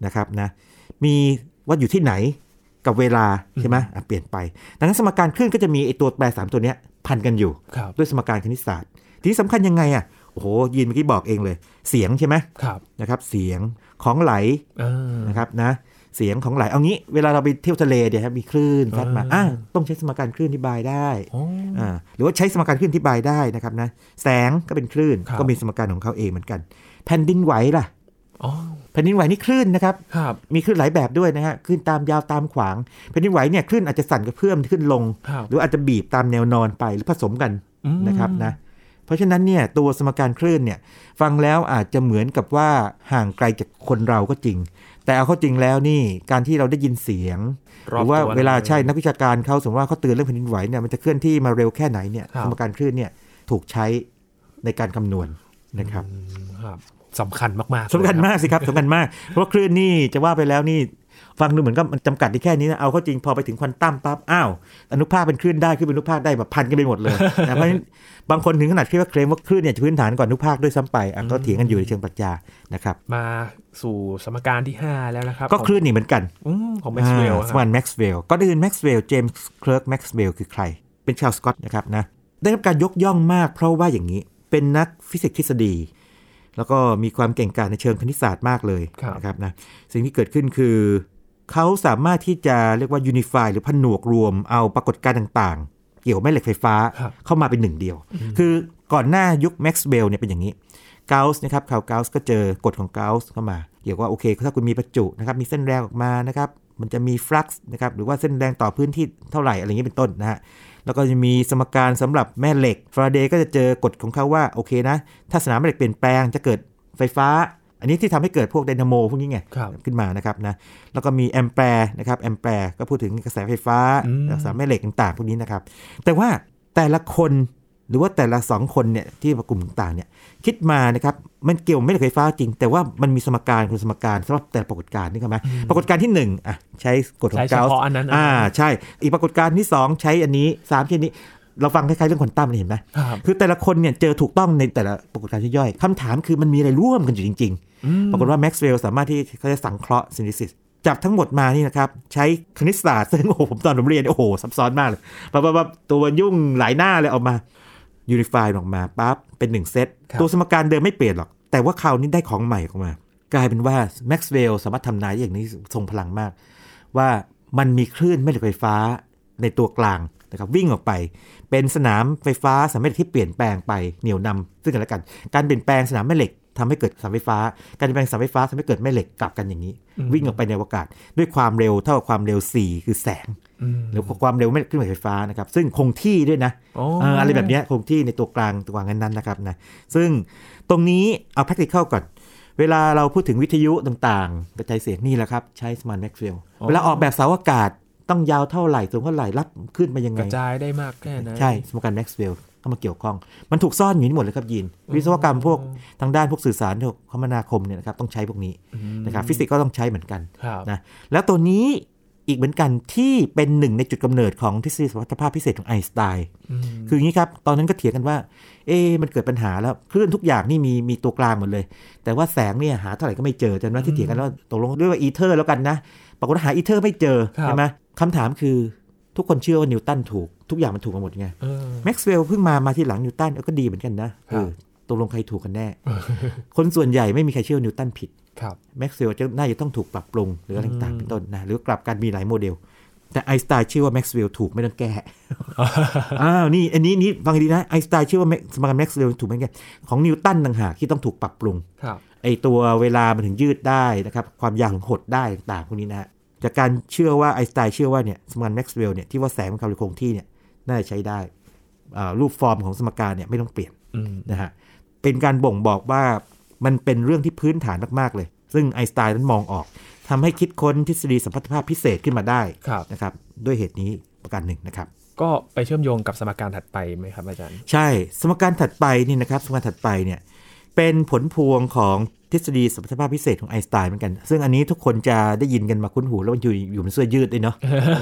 นะครับนะมีว่าอยู่ที่ไหนกับเวลาใช่ไหมเปลี่ยนไปดังนั้นสมการคลื่นก็จะมีไอ้ตัวแปร3ตัวนี้พันกันอยู่ด้วยสมการคณิตศาสตร์ทีนี้สำคัญยังไงอ่ะโอ้โหยินเมื่อกี้บอกเองเลยเสียงใช่ไหมนะครับเสียงของไหลนะครับนะเสียงของไหลเอางี้เวลาเราไปเที่ยวทะเลเดี๋ยวครับมีคลื่นซัดมาต้องใช้สมการคลื่นอธิบายได้หรือว่าใช้สมการคลื่นอธิบายได้นะครับนะแสงก็เป็นคลื่นก็มีสมการของเขาเองเหมือนกันแผ่นดินไหวล่ะแผ่นดินไหวนี่คลื่นนะครับมีคลื่นหลายแบบด้วยนะฮะคลื่นตามยาวตามขวางแผ่นดินไหวเนี่ยคลื่นอาจจะสั่นกระเพื่อมขึ้นลงหรืออาจจะบีบตามแนวนอนไปหรือผสมกันนะครับนะเพราะฉะนั้นเนี่ยตัวสมการคลื่นเนี่ยฟังแล้วอาจจะเหมือนกับว่าห่างไกลจากคนเราก็จริงแต่เอาเข้าจริงแล้วนี่การที่เราได้ยินเสียงหรือว่าเวลาใช่นักวิชาการเขาสมมติว่าเขาเตือนเรื่องแผ่นดินไหวเนี่ยมันจะเคลื่อนที่มาเร็วแค่ไหนเนี่ยสมการคลื่นเนี่ยถูกใช้ในการคำนวณนะครับสำคัญมากๆสำคัญมากเพราะคลื่นนี่จะว่าไปแล้วนี่ฟังดูเหมือนก็มันจำกัดที่แค่นี้นะเอาเข้าจริงพอไปถึงควอนตัมปั๊บอ้าวอนุภาคเป็นคลื่นได้ขึ้นเป็นอนุภาคได้แบบพันกันไปหมดเลยนะเพราะฉะนั้นบางคนถึงขนาดคิดว่าเคลมว่าคลื่นเนี่ยจะพื้นฐานกว่าอนุภาคด้วยซ้ำไปก็เถียงกันอยู่ในเชิงปรัชญานะครับมาสู่สมการที่5แล้วนะครับก็คลื่นนี่เหมือนกันของแม็กซ์เวลล์แม็กซ์เวลล์ก็อื่นแม็กซ์เวลล์เจมส์เคลิร์กแม็กซ์เวลล์คือใครเป็นชาวสกอตนะครับนะได้รับการยกย่องมากเพราะว่าอย่างนี้เป็นนักฟิสิกส์ทฤษฎีแล้วก็มีความเก่งกาจในเชิงคณิตศาสตร์มากเลยนะครับนะสิ่งที่เกิดขึ้นคือเขาสามารถที่จะเรียกว่ายูนิฟายหรือผนวกรวมเอาปรากฏการณ์ต่างๆเกี่ยวกับแม่เหล็กไฟฟ้าเข้ามาเป็นหนึ่งเดียวคือก่อนหน้ายุคแม็กซ์เวลล์เนี่ยเป็นอย่างนี้เกาส์นะครับเกาส์ก็เจอกฎของเกาส์เข้ามาเกี่ยวกับว่าโอเคถ้าคุณมีประจุนะครับมีเส้นแรงออกมานะครับมันจะมีฟลักซ์นะครับหรือว่าเส้นแรงต่อพื้นที่เท่าไหร่อะไรอย่างนี้เป็นต้นนะฮะแล้วก็จะมีสมการสำหรับแม่เหล็กฟาราเดย์ก็จะเจอกฎของเขาว่าโอเคนะถ้าสนามแม่เหล็กเปลี่ยนแปลงจะเกิดไฟฟ้าอันนี้ที่ทำให้เกิดพวกไดนาโมพวกนี้ไงขึ้นมานะครับนะแล้วก็มีแอมแปร์นะครับแอมแปร์ก็พูดถึงกระแสไฟฟ้าสามแม่เหล็กต่างๆพวกนี้นะครับแต่ว่าแต่ละคนหรือว่าแต่ละ2คนเนี่ยที่ประกลุ่มต่างเนี่ยคิดมานะครับมันเกี่ยวไม่ได้ไฟฟ้าจริงแต่ว่ามันมีสมการคุณสมการสำหรับแต่ปรากฏการณ์นี่ครับไหมปรากฏการณ์ที่1ใช้กฎของเกาส์ใช้เฉพาะอันนั้นใช่อีกปรากฏการณ์ที่2ใช้อันนี้3เช่นนี้ เราฟังคล้ายๆเรื่องควอนตัมเห็นไหมคือแต่ละคนเนี่ยเจอถูกต้องในแต่ละปรากฏการณ์ย่อยๆคำถามคือมันมีอะไรร่วมกันอยู่จริงๆปรากฏว่าแม็กซ์เวลล์สามารถที่เขาจะสังเคราะห์ซินธิซิสจับทั้งหมดมานี่นะครับใช้คณิตศาสตร์ซึ่งโอ้ผมตอนผมเรียนโอ้โหซับซ้อนมากเลยปั๊บตัวยุ่งหลายหน้าเลยออกมายูนิฟายออกมาปั๊บเป็น1เซตตัวสมการเดิมไม่เปลี่ยนหรอกแต่ว่าคราวนี้ได้ของใหม่ออกมากลายเป็นว่าแม็กซ์เวลล์สามารถทำนายอย่างนี้ทรงพลังมากว่ามันมีคลื่นแม่เหล็กไฟฟ้าในตัวกลางนะครับวิ่งออกไปเป็นสนามไฟฟ้าสามแม่เหล็กที่เปลี่ยนแปลงไปเหนี่ยวนำซึ่งกันและกันการเปลี่ยนแปลงสนามแม่เหล็กทำให้เกิดสายไฟฟ้าการเปลี่ยนแปลงสายไฟฟ้าทำให้เกิดแม่เหล็กกลับกันอย่างนี้วิ่งออกไปในอวกาศด้วยความเร็วเท่ากับความเร็ว4คือแสงหรือความเร็วแม่เหล็กขึ้นไฟฟ้านะครับซึ่งคงที่ด้วยนะอะไรแบบนี้คงที่ในตัวกลางตัวกลางนั้นนะครับนะซึ่งตรงนี้เอา practical ก่อนเวลาเราพูดถึงวิทยุต่างๆกระจายเสียงนี่แหละครับใช้สมานแม็กซ์เวลล์เวลาออกแบบเสาอากาศต้องยาวเท่าไหร่สูงเท่าไหร่รับขึ้นไปยังไงกระจายได้มากแค่ไหนใช่สมการแม็กซ์เวลล์เข้ามาเกี่ยวข้องมันถูกซ่อนอยู่นี่หมดเลยครับยินวิศวกรรมพวกทางด้านพวกสื่อสารคมนาคมเนี่ยนะครับต้องใช้พวกนี้นะครับฟิสิกส์ก็ต้องใช้เหมือนกันนะแล้วตัวนี้อีกเหมือนกันที่เป็นหนึ่งในจุดกำเนิดของทฤษฎีสมรรถภาพพิเศษของไอน์สไตน์คืออย่างนี้ครับตอนนั้นก็เถียงกันว่ามันเกิดปัญหาแล้วคลื่นทุกอย่างนี่มีตัวกลางหมดเลยแต่ว่าแสงเนี่ยหาเท่าไหร่ก็ไม่เจอจนว่าที่เถียงกันแล้วตกลงด้วยว่าอีเทอร์แล้วกันนะปรากฏหาอีเทอร์ไม่เจอใช่ไหมคำถามคือทุกคนเชื่อว่านิวตันถูกทุกอย่างมันถูกมาหมดไงแม็กซ์เวลล์เพิ่งมาที่หลังนิวตันก็ดีเหมือนกันนะตกลงใครถูกกันแน่ คนส่วนใหญ่ไม่มีใครเชื่อนิวตันผิดแม็กซ์เวลล์น่าจะต้องถูกปรับปรุงหรืออะไรต่างเป็นต้นนะหรือกลับกันมีหลายโมเดลแต่ไอน์สไตน์เชื่อว่าแม็กซ์เวลล์ถูกไม่ต้องแก้ นี่อันนี้นี่ฟังดีนะไอน์สไตน์เชื่อว่าสมการแม็กซ์เวลล์ถูกไม่ต้องแก้ของนิวตันต่างหากที่ต้องถูกปรับปรุงไอตัวเวลามันถึงยืดได้นะครับความยาวถึงหดได้ต่างพวกนี้นะจากการเชื่อว่าไอน์สไตน์เชื่อว่าเนี่ยสมการแม็กซ์เวลล์เนี่ยที่ว่าแสงมันคงที่เนี่ยน่าจะใช้ได้รูปฟอร์มของสมการเนี่ยไม่ต้องเปลี่ยนนะฮะเป็นการบ่งบอกว่ามันเป็นเรื่องที่พื้นฐานมากๆเลยซึ่งไอน์สไตน์นั้นมองออกทำให้คิดค้นทฤษฎีสัมพัทธภาพพิเศษขึ้นมาได้นะครับด้วยเหตุนี้ประการหนึ่งนะครับก็ไปเชื่อมโยงกับสมการถัดไปไหมครับอาจารย์ใช่สมการถัดไปนี่นะครับสมการถัดไปเนี่ยเป็นผลพวงของทฤษฎีสัมพัทธภาพพิเศษของไอน์สไตน์เหมือนกันซึ่งอันนี้ทุกคนจะได้ยินกันมาคุ้นหูแล้วมันอยู่บนเสื้อยืดด้วยเนาะ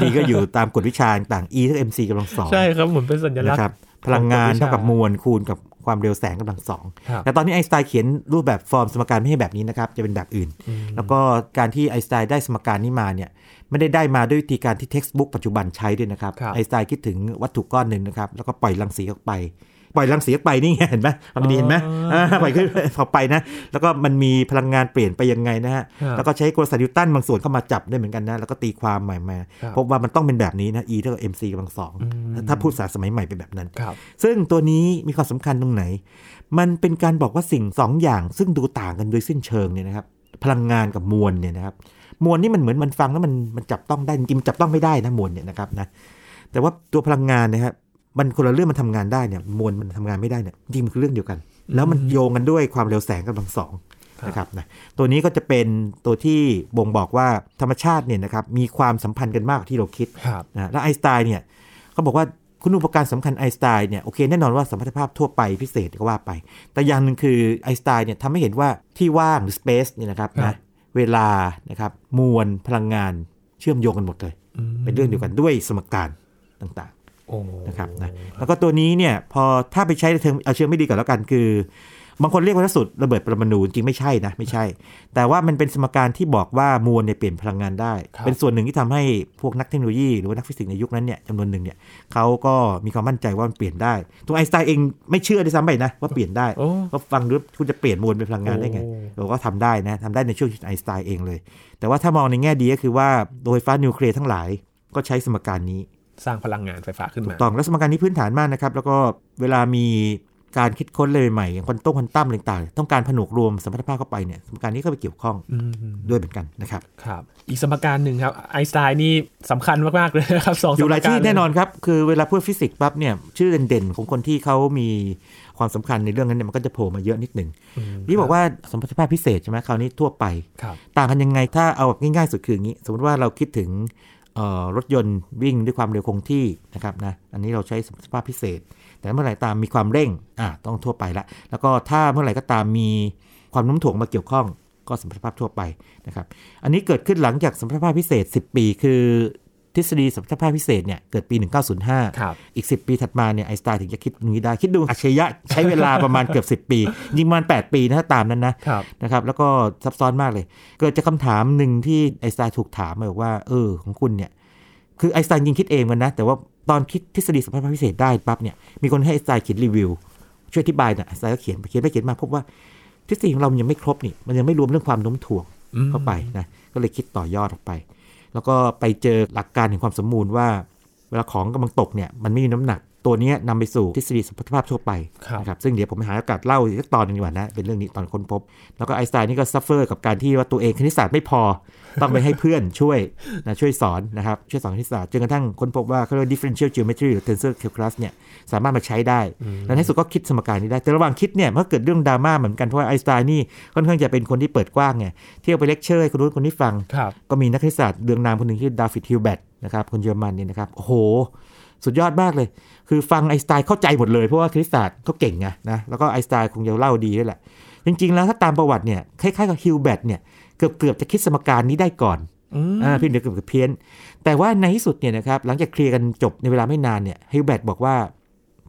นี่ก็อยู่ตามกฎวิชาต่าง E เท่ากับ mc กำลังสองใช่ครับเหมือนเป็นสัญลักษณ์พลังงานเท่ากับมวลคูณกับความเร็วแสงกำลังสองแต่ตอนนี้ไอน์สไตน์เขียนรูปแบบฟอร์มสมการไม่ให้แบบนี้นะครับจะเป็นแบบอื่นแล้วก็การที่ไอน์สไตน์ได้สมการนี้มาเนี่ยไม่ได้มาด้วยวิธีการที่เท็กซ์บุ๊กปัจจุบันใช้ด้วยนะครับไอน์สไตน์คิดถึงวัตถุก้อนนึงนะครับแล้วก็ปล่อยรังสีออกไปนี่เห็นไหมมันดีเห็นไหมปล่อยขึ้นออกไปนะแล้วก็มันมีพลังงานเปลี่ยนไปยังไงนะฮะแล้วก็ใช้กลศาสตร์นิวตันบางส่วนเข้ามาจับได้เหมือนกันนะแล้วก็ตีความใหม่มาพบว่ามันต้องเป็นแบบนี้นะ E เท่ากับ mc กำลังสองถ้าพูดศาสตร์สมัยใหม่เป็นแบบนั้นซึ่งตัวนี้มีความสำคัญตรงไหนมันเป็นการบอกว่าสิ่งสองอย่างซึ่งดูต่างกันโดยสิ้นเชิงเนี่ยนะครับพลังงานกับมวลเนี่ยนะครับมวลนี่มันเหมือนมันฟังแล้วมันจับต้องได้จริงๆจับต้องไม่ได้นะมวลเนี่ยนะครับนะแต่ว่าตัวพลังงานนะครับมันคนละเรื่องมันทำงานได้เนี่ยมวลมันทำงานไม่ได้เนี่ยจริงมันคือเรื่องเดียวกันแล้วมันโยงกันด้วยความเร็วแสงกำลังสองนะครับนะตัวนี้ก็จะเป็นตัวที่บ่งบอกว่าธรรมชาติเนี่ยนะครับมีความสัมพันธ์กันมากกว่าที่เราคิดนะแล้วไอน์สไตน์เนี่ยเขาบอกว่าคุณอุปการสำคัญไอน์สไตน์เนี่ยโอเคแน่นอนว่าสัมพัทธภาพทั่วไปพิเศษก็ว่าไปแต่อย่างหนึ่งคือไอน์สไตน์เนี่ยทำให้เห็นว่าที่ว่างหรือสเปซเนี่ยนะครับนะเวลานะครับมวลพลังงานเชื่อมโยงกันหมดเลยเป็นเรื่องเดียวกันด้วยสมการต่างนะครับนะแล้วก็ตัวนี้เนี่ยพอถ้าไปใช้ในเชิงเอาเชิงไม่ดีก่อนแล้วกันคือบางคนเรียกว่าล่าสุดระเบิดปรมาณูจริงไม่ใช่นะไม่ใช่แต่ว่ามันเป็นสมการที่บอกว่ามวลเนี่ยเปลี่ยนพลังงานได้เป็นส่วนหนึ่งที่ทำให้พวกนักเทคโนโลยีหรือว่านักฟิสิกส์ในยุคนั้นเนี่ยจำนวนหนึ่งเนี่ยเขาก็มีความมั่นใจว่ามันเปลี่ยนได้ตัวไอน์สไตน์เองไม่เชื่อด้วยซ้ำไปนะว่าเปลี่ยนได้ก็ฟังดูคุณจะเปลี่ยนมวลเป็นพลังงานได้ไงเราก็ทำได้นะทำได้ในช่วงไอน์สไตน์เองเลยแต่ว่าถ้ามองในแง่ดีก็คือว่าโรงไฟฟ้านิวเคลียร์ทั้งหลายก็ใช้สมการนี้สร้างพลังงานไฟฟ้าขึ้นมาถูกต้องและสมการนี้พื้นฐานมากนะครับแล้วก็เวลามีการคิดค้นอะไรใหม่ๆอย่างควอนตัมอะไรต่างๆต้องการผนวกรวมสัมพัทธภาพเข้าไปเนี่ยสมการนี้ก็ไปเกี่ยวข้องด้วยเหมือนกันนะครับครับอีกสมการหนึ่งครับไอน์สไตน์นี่สำคัญมากๆเลยครับ2 สมการอยู่หลายที่แน่นอนครับคือเวลาพูดฟิสิกส์ปั๊บเนี่ยชื่อเด่นๆของคนที่เขามีความสำคัญในเรื่องนั้นเนี่ยมันก็จะโผล่มาเยอะนิดนึงนี่บอกว่าสัมพัทธภาพพิเศษใช่ไหมคราวนี้ทั่วไปต่างกันยังไงถ้าเอาแบบง่ายๆสุดคืออย่างนี้สมมติว่าเราคิดถึงรถยนต์วิ่งด้วยความเร็วคงที่นะครับนะอันนี้เราใช้สมรรถภาพพิเศษแต่เมื่อไหร่ตามมีความเร่งต้องทั่วไปละแล้วก็ถ้าเมื่อไหร่ก็ตามมีความโน้มถ่วงมาเกี่ยวข้องก็สมรรถภาพทั่วไปนะครับอันนี้เกิดขึ้นหลังจากสมรรถภาพพิเศษ10 ปีคือ ทฤษฎีสัมพัทธภาพพิเศษเนี่ยเกิดปี1905อีก10ปีถัดมาเนี่ยไอน์สไตน์ถึงจะคิดตรงนี้ได้คิดดูอัจฉริยะใช้เวลาประมาณเกือบ10ปียิ่งมัน8ปีนะตามนั้นนะครับแล้วก็ซับซ้อนมากเลยเกิดจากคำถามนึงที่ไอน์สไตน์ถูกถามมาบอกว่าของคุณเนี่ยคือไอน์สไตน์จริงคิดเองมันนะแต่ว่าตอนคิดทฤษฎีสัมพัทธภาพพิเศษได้ปั๊บเนี่ยมีคนให้ไอน์สไตน์เขียนรีวิวช่วยอธิบายนะไอน์สไตน์ก็เขียนมาพบว่าทฤษฎีของเรายังไม่ครบนี่มันยังไม่รวมเรื่องความโน้มถ่วงเข้าไปนะก็เลยคิดต่อยอดออกไปแล้วก็ไปเจอหลักการแห่งความสมมูลว่าเวลาของกำลังตกเนี่ยมันไม่มีน้ำหนักตัวนี้นำไปสู่ทฤษฎีสัมพัทธภาพทั่วไปนะครับซึ่งเดี๋ยวผมหาโอกาสเล่าอีกตอนนึงดีกว่านะเป็นเรื่องนี้ตอนค้นพบแล้วก็ไอน์สไตน์นี่ก็ซัฟเฟอร์กับการที่ว่าตัวเองคณิตศาสตร์ไม่พอต้องไปให้เพื่อนช่วยสอนนะครับช่วยสอนคณิตศาสตร์จนกระทั่งค้นพบว่าเขาเรียก differential geometry หรือ tensor calculus เนี่ยสามารถมาใช้ได้และในสุดก็คิดสมการนี้ได้แต่ระหว่างคิดเนี่ยมันก็เกิดเรื่องดราม่าเหมือนกันเพราะว่าไอน์สไตน์นี่ค่อนข้างจะเป็นคนที่เปิดกว้างไงเที่ยวไปเลคเชอร์ให้คนนู้นคนนี้ฟังก็มีนักคณิตศาสตร์เรืองนามคนนึงชื่อดาวิดฮิวแบตนะครับคนเยอรมันเนี่ยนะครับโอ้โหสุดยอดมากเลยคือฟังไอน์สไตน์เข้าใจหมดเลยเพราะว่าคณิตศาสตร์เขาเก่งไงนะแล้วก็ไอน์สไตน์คงจะเล่าดีด้วยแหละจริงๆแล้วถ้าตามประวัติเนี่ยคล้ายๆกับฮิวแบตเนี่ยเกือบจะคิดสมการนี้ได้ก่อนพี่เดี๋ยวเกือบเพี้ยนแต่ว่าในที่สุดเนี่ยนะครับหลังจากเคลียร์กันจบในเวลาไม่นานเนี่ยฮิวแบตบอกว่า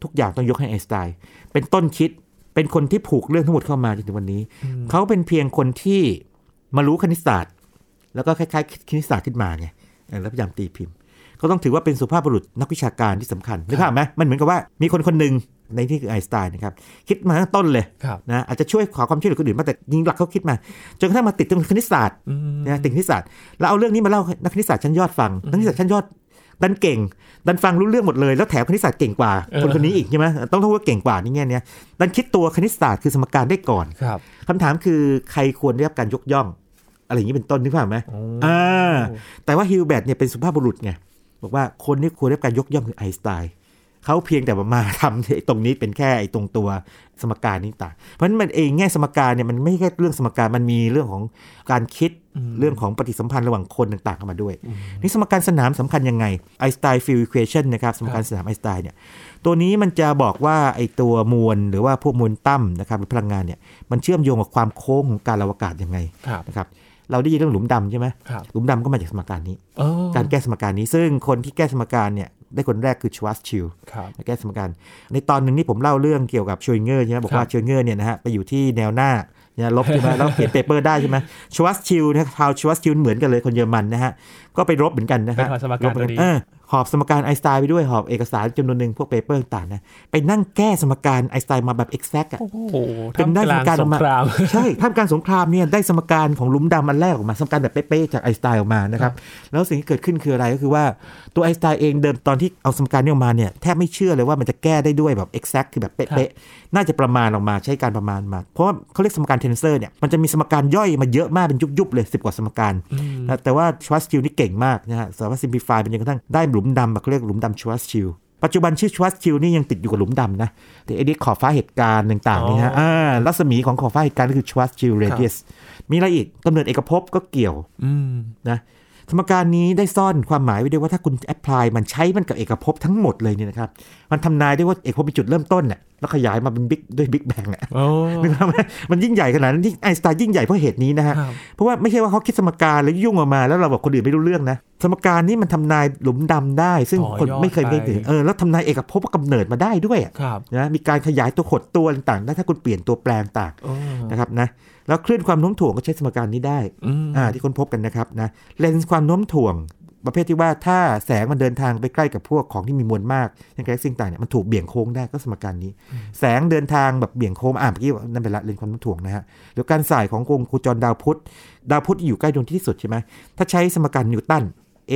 ทุกอย่างต้องยกให้ไอน์สไตน์เป็นต้นคิดเป็นคนที่ผูกเรื่องทั้งหมดเข้ามาจนถึงวันนี้เขาเป็นเพียงคนที่มารู้คณิตศาสตร์แล้วก็คล้ายๆคณิตศาสตร์ขึ้นมาไงแล้วพยายามตีพิมพ์ก็ต้องถือว่าเป็นสุภาพบุรุษนักวิชาการที่สำคัญนึกภาพไหมมันเหมือนกับว่ามีคนคนหนึ่งในที่คือไอน์สไตน์นะครับคิดมาตั้งต้นเลยนะอาจจะช่วยขอความช่วยเหลือคนอื่นมาแต่ยิงหลักเขาคิดมาจนกระทั่งมาติดตรงคณิตศาสตร์นะติดคณิตศาสตร์แล้วเอาเรื่องนี้มาเล่านักคณิตศาสตร์ชั้นยอดฟังนักคณิตศาสตร์ชั้นยอดดันเก่งดันฟังรู้เรื่องหมดเลยแล้วแถมคณิตศาสตร์เก่งกว่าคนนี้อีกใช่ไหมต้องเท่าว่าเก่งกว่านี่แง่เนี้ยดันคิดตัวคณิตศาสตร์คือสมการได้ก่อนคำถามคือใครควรได้รับการยกย่องอะไรอย่างนี้เป็นต้นนึกภาพไหมแต่ว่าฮิวแบตเนี่ยเป็นสุภาพบุรุษไงบอกว่าคนที่ควรได้รับการยกย่องคือไอน์สไตน์เขาเพียงแต่มาทำตรงนี้เป็นแค่ไอ้ตรงตัวสมการนี้ต่างเพราะฉะนั้นมันเองแง่สมการเนี่ยมันไม่แค่เรื่องสมการมันมีเรื่องของการคิดเรื่องของปฏิสัมพันธ์ระหว่างคนต่างๆเข้ามาด้วยนี่สมการสนามสำคัญยังไงไอน์สไตน์ฟิลด์อีควอชั่นนะครับสมการสนามไอน์สไตน์เนี่ยตัวนี้มันจะบอกว่าไอ้ตัวมวลหรือว่าพวกมวลตั้มนะครับหรือพลังงานเนี่ยมันเชื่อมโยงกับความโค้งของการอวกาศยังไงนะครับเราได้ยินเรื่องหลุมดำใช่ไหมหลุมดำก็มาจากสมการนี้การแก้สมการนี้ซึ่งคนที่แก้สมการเนี่ยได้คนแรกคือชวัตชิลแก้สมการในตอนหนึ่งนี่ผมเล่าเรื่องเกี่ยวกับโชยเงอร์ใช่ไหมบอกว่าโชยเงอร์เนี่ยนะฮะไปอยู่ที่แนวหน้าเนี่ยลบใช่ไหมแล้วเขียนเปเปอร์ได้ใช่ไหมชวัตชิลนะชาวชวัตชิลเหมือนกันเลยคนเยอรมันนะฮะก็ไปรบเหมือนกันนะฮะไปหอบสมการตัวนี้หอบสมการไอน์สไตน์ไปด้วยหอบเอกสารจำนวนหนึ่งพวกเปเปอร์ต่างนะไปนั่งแก้สมการไอน์สไตน์มาแบบเอ็กแซคอ่ะจนได้สมการออกมาใช่ท่ามกลางสงครามเนี่ยได้สมการของหลุมดำอันแรกออกมาสมการแบบเป๊ะๆจากไอน์สไตน์ออกมานะครับแล้วสิ่งที่เกิดขึ้นคืออะไรก็คือว่าตัวไอน์สไตน์เองเดิมตอนที่เอาสมการนี้ออกมาเนี่ยแทบไม่เชื่อเลยว่ามันจะแก้ได้ด้วยแบบเอ็กแซคคือแบบเป๊ะๆน่าจะประมาณออกมาใช้การประมาณมาเพราะเขาเรียกสมการเทนเซอร์เนี่ยมันจะมีสมการย่อยมาเยอะมากเป็นยุบๆเลย10กว่าสมการแต่ว่าชวัตชิลนี่เก่งมากนะฮะสามารถซิมพลิฟายเป็นจนกระทั่งได้หลุมดำแบบเรียกหลุมดำชวัตชิลปัจจุบันชื่อชวัตชิลนี่ยังติดอยู่กับหลุมดำนะแต่ไอ้นี่ขอบฟ้าเหตุการณ์ต่างๆนี่ฮะรัศมีของขอบฟ้าเหตุการณ์ก็คือชวัตชิลเรเดียสมีอะไรอีกกำเนิดเอกภพก็เกี่ยวนะสมการนี้ได้ซ่อนความหมายไว้ด้วยว่าถ้าคุณแอพพลายมันใช้มันกับเอกภพทั้งหมดเลยเนี่ยนะครับมันทำนายได้ว่าเอกภพเป็นจุดเริ่มต้นน่ะแล้วขยายมาเป็นบิ๊กด้วยบิ๊กแบงอ่ะนึกออกมั้ยมันยิ่งใหญ่ขนาดนั้นไอน์สไตน์ยิ่งใหญ่เพราะเหตุนี้นะฮะเพราะว่าไม่ใช่ว่าเขาคิดสมการแล้วยุ่งออกมาแล้วเราบอกคนอื่นไม่รู้เรื่องนะสมการนี้มันทำนายหลุมดำได้ซึ่งคนไม่เคยได้ถึงแล้วทำนายเอกภพว่ากำเนิดมาได้ด้วยนะมีการขยายตัวหดตัวต่างๆได้ถ้าคุณเปลี่ยนตัวแปรต่างนะครับนะแล้วคลื่นความโน้มถ่วงก็ใช้สมการนี้ได้ที่ค้นพบกันนะครับนะเลนส์ความโน้มถ่วงประเภทที่ว่าถ้าแสงมันเดินทางไปใกล้กับพวกของที่มีมวลมากอย่างกาแล็กซี่ต่างเนี่ยมันถูกเบี่ยงโค้งได้ก็สมการนี้แสงเดินทางแบบเบี่ยงโค้งเมื่อกี้นั่นเป็นละเลนส์ความโน้มถ่วงนะฮะหรือการส่ายของวงโคจรดาวพุธอยู่ใกล้ดวงอาทิตย์ที่สุดใช่ไหมถ้าใช้สมการนิวตัน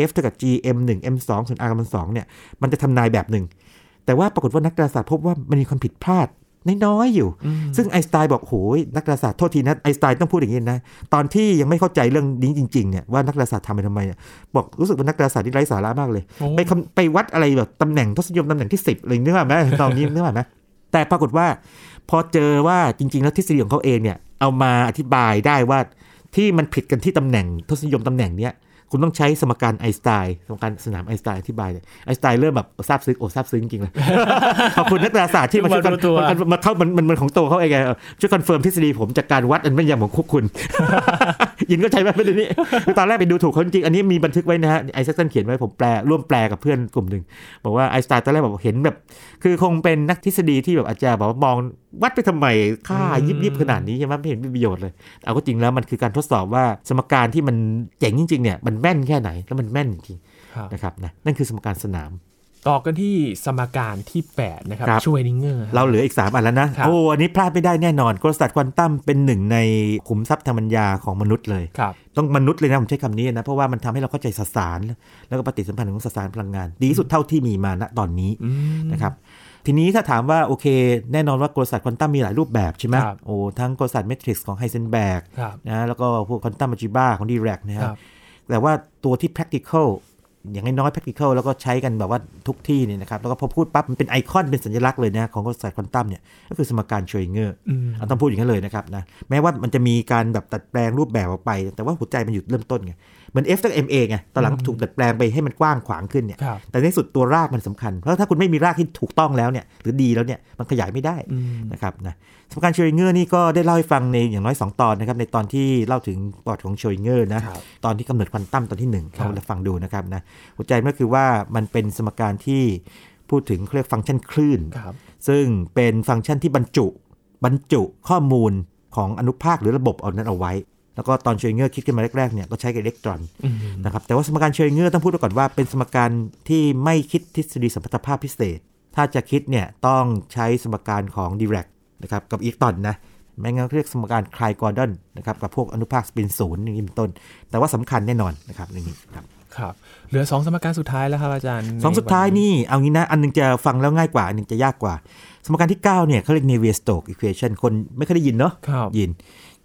F = G m1 m2 ส่วน r 2เนี่ยมันจะทำนายแบบหนึ่งแต่ว่าปรากฏว่านักดาราศาสตร์พบว่ามันมีความผิดพลาดน้อยๆอยู่ซึ่งไอน์สไตน์บอกโหยนักดาราศาสตร์โทษทีนะไอน์สไตน์ต้องพูดอย่างนี้นะตอนที่ยังไม่เข้าใจเรื่องนี้จริงๆเนี่ยว่านักดาราศาสตร์ทำไปทำไมเนี่ยบอกรู้สึกว่านักดาราศาสตร์นี่ไร้สาระมากเลยไปวัดอะไรแบบตำแหน่งทศนิยมตำแหน่งที่10อะไรนึกว่าไหมตอนนี้นึกว่าไหมแต่ปรากฏว่าพอเจอว่าจริงๆแล้วทฤษฎีของเขาเองเนี่ยเอามาอธิบายได้ว่าที่มันผิดกันที่ตำแหน่งทศนิยมตำแหน่งเนี้ยคุณต้องใช้สมการไอน์สไตน์สมการสนามไอน์สไตน์อธิบายเลยไอน์สไตน์เริ่มแบบซาบซึ้งจริงเลยขอบคุณนักดาราศาสตร์ที่มาช่วยกันมาเข้ามันของตัวเขาเองช่วยคอนเฟิร์มทฤษฎีผมจากการวัดอันแม่นยำของคุณ ยินก็ใจแม่เป็นนี้ตอนแรกไปดูถูกเขาจริงอันนี้มีบันทึกไว้นะฮะไอแซคสันเขียนไว้ผมแปลร่วมแปลกับเพื่อนกลุ่มหนึ่งบอกว่าไอสไตล์ตอนแรกบอกเห็นแบบคือคงเป็นนักทฤษฎีที่แบบอาจารย์บอกว่ามองวัดไปทำไมค่ายิบๆขนาดนี้ใช่ไหมไม่เห็นมีประโยชน์เลยเอาก็จริงแล้วมันคือการทดสอบว่าสมการที่มันเจ๋งจริงๆเนี่ยมันแม่นแค่ไหนแล้วมันแม่นจริงนะครับนะนั่นคือสมการสนามต่อกันที่สมการที่8นะครับชวยนิงเกอร์เราเหลืออีก3อันแล้วนะโอ้อันนี้พลาดไม่ได้แน่นอนกลศาสตร์ควอนตัมเป็นหนึ่งในขุมทรัพย์ทางปัญญาของมนุษย์เลยต้องมนุษย์เลยนะผมใช้คำนี้นะเพราะว่ามันทำให้เราเข้าใจสสารแล้วก็ปฏิสัมพันธ์ของสสารพลังงานดีสุดเท่าที่มีมาณตอนนี้นะครับทีนี้ถ้าถามว่าโอเคแน่นอนว่ากลศาสตร์ควอนตัมมีหลายรูปแบบใช่ไหมโอ้ทั้งกลศาสตร์เมทริกซ์ของไฮเซนเบิร์กนะแล้วก็พวกควอนตัมอาจิบาของดีแรกนะครับแต่ว่าตัวที่ practicalอย่างน้อยๆ practical แล้วก็ใช้กันแบบว่าทุกที่เนี่ยนะครับแล้วก็พอพูดปั๊บมันเป็นไอคอนเป็นสัญลักษณ์เลยนะของกลศาสตร์ควอนตัมเนี่ยก็คือสมการโชยิงเกอร์เอาต้องพูดอย่างนั้นเลยนะครับนะแม้ว่ามันจะมีการแบบตัดแปลงรูปแบบออกไปแต่ว่าหัวใจมันหยุดเริ่มต้นไงเหมือน F กับ M เองไงตอนหลังถูกดัดแปลงไปให้มันกว้างขวางขึ้นเนี่ยแต่ในสุดตัวรากมันสำคัญเพราะถ้าคุณไม่มีรากที่ถูกต้องแล้วเนี่ยหรือดีแล้วเนี่ยมันขยายไม่ได้นะครับนะสมการโชยิงเกอร์นี่ก็ได้เล่าให้ฟังในอย่างน้อย2ตอนนะครับในตอนที่เล่าถึงประวัติของโชยิงเกอร์นะตอนที่กำเนิดควอนตัมตอนที่1เราจะฟังดูนะครับนะหัวใจก็คือว่ามันเป็นสมการที่พูดถึงเรียกฟังก์ชันคลื่นซึ่งเป็นฟังก์ชันที่บรรจุข้อมูลของอนุภาคหรือระบบเอานั้นเอาไว้แล้วก็ตอนโชยิงเกอร์คิดขึ้นมาแรกๆเนี่ยก็ใช้กับอิเล็กตรอนนะครับแต่ว่าสมการโชยิงเกอร์ต้องพูดก่อนว่าเป็นสมการที่ไม่คิดทฤษฎีสัมพัทธภาพพิเศษถ้าจะคิดเนี่ยต้องใช้สมการของดิแร็กนะครับกับอิเล็กตรอนนะแม้งั้นเรียกสมการไคลกอร์ดอนนะครับกับพวกอนุภาคสปิน0อย่างนี้เป็นต้นแต่ว่าสำคัญแน่นอนนะครับอย่างนี้ครับครับเหลือ2สมการสุดท้ายแล้วครับอาจารย์2สุดท้ายนี่เอางี้นะอันนึงจะฟังแล้วง่ายกว่าอันนึงจะยากกว่าสมการที่9เนี่ยเขาเรียก Navier-Stokes equation คนไม่เคยได้ยินเนาะยิ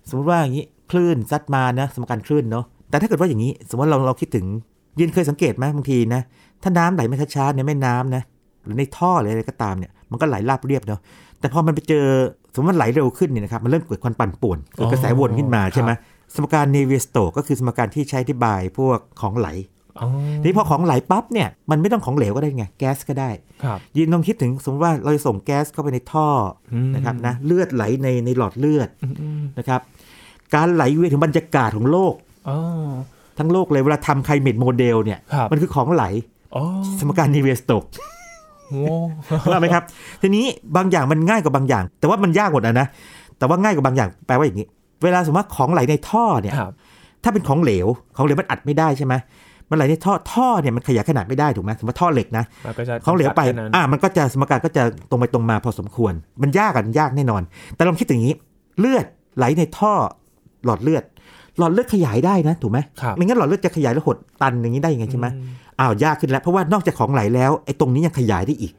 นสมมติว่าอย่างนี้คลื่นซัดมานะสมการคลื่นเนาะแต่ถ้าเกิดว่าอย่างนี้สมมติเราคิดถึงยินเคยสังเกตไหมบางทีนะถ้าน้ำไหลมาช้าๆในแม่น้ำนะหรือในท่อหรืออะไรก็ตามเนี่ยมันก็ไหลราบเรียบเนาะแต่พอมันไปเจอสมมติมันไหลเร็วขึ้นเนี่ยนะครับมันเริ่มเกิดความปั่นป่วนเกิดกระแสวนขึ้นมาใช่ไหมสมการ Navier-Stokes ก็คือสมการที่ใช้อธิบายพวกของไหลทีนี้พอของไหลปั๊บเนี่ยมันไม่ต้องของเหลวก็ได้ไงแก๊สก็ได้ยินลองคิดถึงสมมติว่าเราส่งแก๊สเข้าไปในท่อนะครับนะเลือดไหลในหลอดเลือดนะครับการไหลเวียนถึงบรรยากาศของโลกทั้งโลกเลยเวลาทำไคลเมทโมเดลเนี่ยมันคือของไหลสมการ Navier-Stokes เข้าใจไหมครับทีนี้บางอย่างมันง่ายกว่าบางอย่างแต่ว่ามันยากหมดนะแต่ว่าง่ายกว่าบางอย่างแปลว่าอย่างนี้เวลาสมมติว่าของไหลในท่อเนี่ยถ้าเป็นของเหลวมันอัดไม่ได้ใช่ไหมมันไหลในท่อเนี่ยมันขยายขนาดไม่ได้ถูกไหมสมมติท่อเหล็กนะของเหลวไปมันก็จะสมการก็จะตรงไปตรงมาพอสมควรมันยากกันยากแน่นอนแต่ลองคิดอย่างนี้เลือดไหลในท่อหลอดเลือดขยายได้นะถูกไหมไม่งั้นหลอดเลือดจะขยายแล้วหดตันอย่างนี้ได้ยังไงใช่ไหมยากขึ้นแล้วเพราะว่านอกจากของไหลแล้วไอ้ตรงนี้ยังขยายได้อีก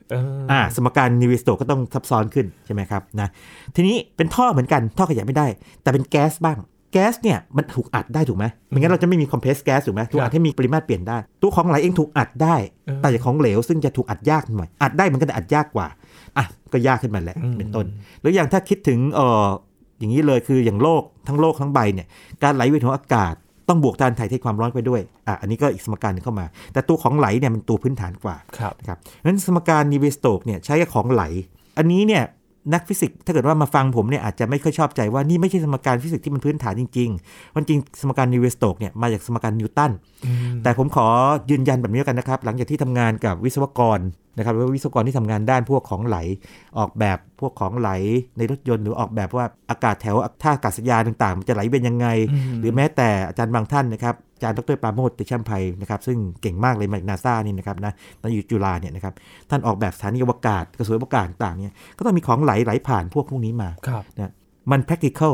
สมการNavier-Stokesก็ต้องซับซ้อนขึ้นใช่ไหมครับนะทีนี้เป็นท่อเหมือนกันท่อขยายไม่ได้แต่เป็นแก๊สบ้างแก๊สเนี่ยมันถูกอัดได้ถูกไหมไม่งั้นเราจะไม่มีคอมเพรสแก๊สถูกไหมถูกอัดให้มีปริมาตรเปลี่ยนได้ตัวของไหลเองถูกอัดได้แต่ของเหลวซึ่งจะถูกอัดยากหน่อยอัดได้มันก็จะอัดยากกว่าก็ยากขึ้นมาแหละเป็นต้นหรืออย่างถ้าคิดถึงอย่างนี้เลยคืออย่างโลกทั้งใบเนี่ยการไหลเวียนของอากาศต้องบวกการถ่ายเทความร้อนไปด้วยอันนี้ก็อีกสมการนึงเข้ามาแต่ตัวของไหลเนี่ยมันตัวพื้นฐานกว่านะครับนั้นสมการNavier-Stokesเนี่ยใช้กับของไหลอันนี้เนี่ยนักฟิสิกส์ถ้าเกิดว่ามาฟังผมเนี่ยอาจจะไม่ค่อยชอบใจว่านี่ไม่ใช่สมการฟิสิกส์ที่มันพื้นฐานจริงๆมันจริงสมการNavier-Stokesเนี่ยมาจากสมการนิวตันแต่ผมขอยืนยันแบบนี้กันนะครับหลังจากที่ทำงานกับวิศวกรนะครับว่าวิศวกรที่ทำงานด้านพวกของไหลออกแบบพวกของไหลในรถยนต์หรือออกแบบว่าอากาศแถวท่าอากาศยานต่างๆมันจะไหลเป็นยังไงหรือแม้แต่อาจารย์บางท่านนะครับอาจารย์ดร.ปราโมชเตชะไพนะครับซึ่งเก่งมากเลยมาจาก NASA นี่นะครับนะตอนอยู่จุฬาเนี่ยนะครับท่านออกแบบสถานีอวกาศกระสวยอวกาศต่างๆเนี่ยก็ต้องมีของไหลผ่านพวกนี้มานะมัน practical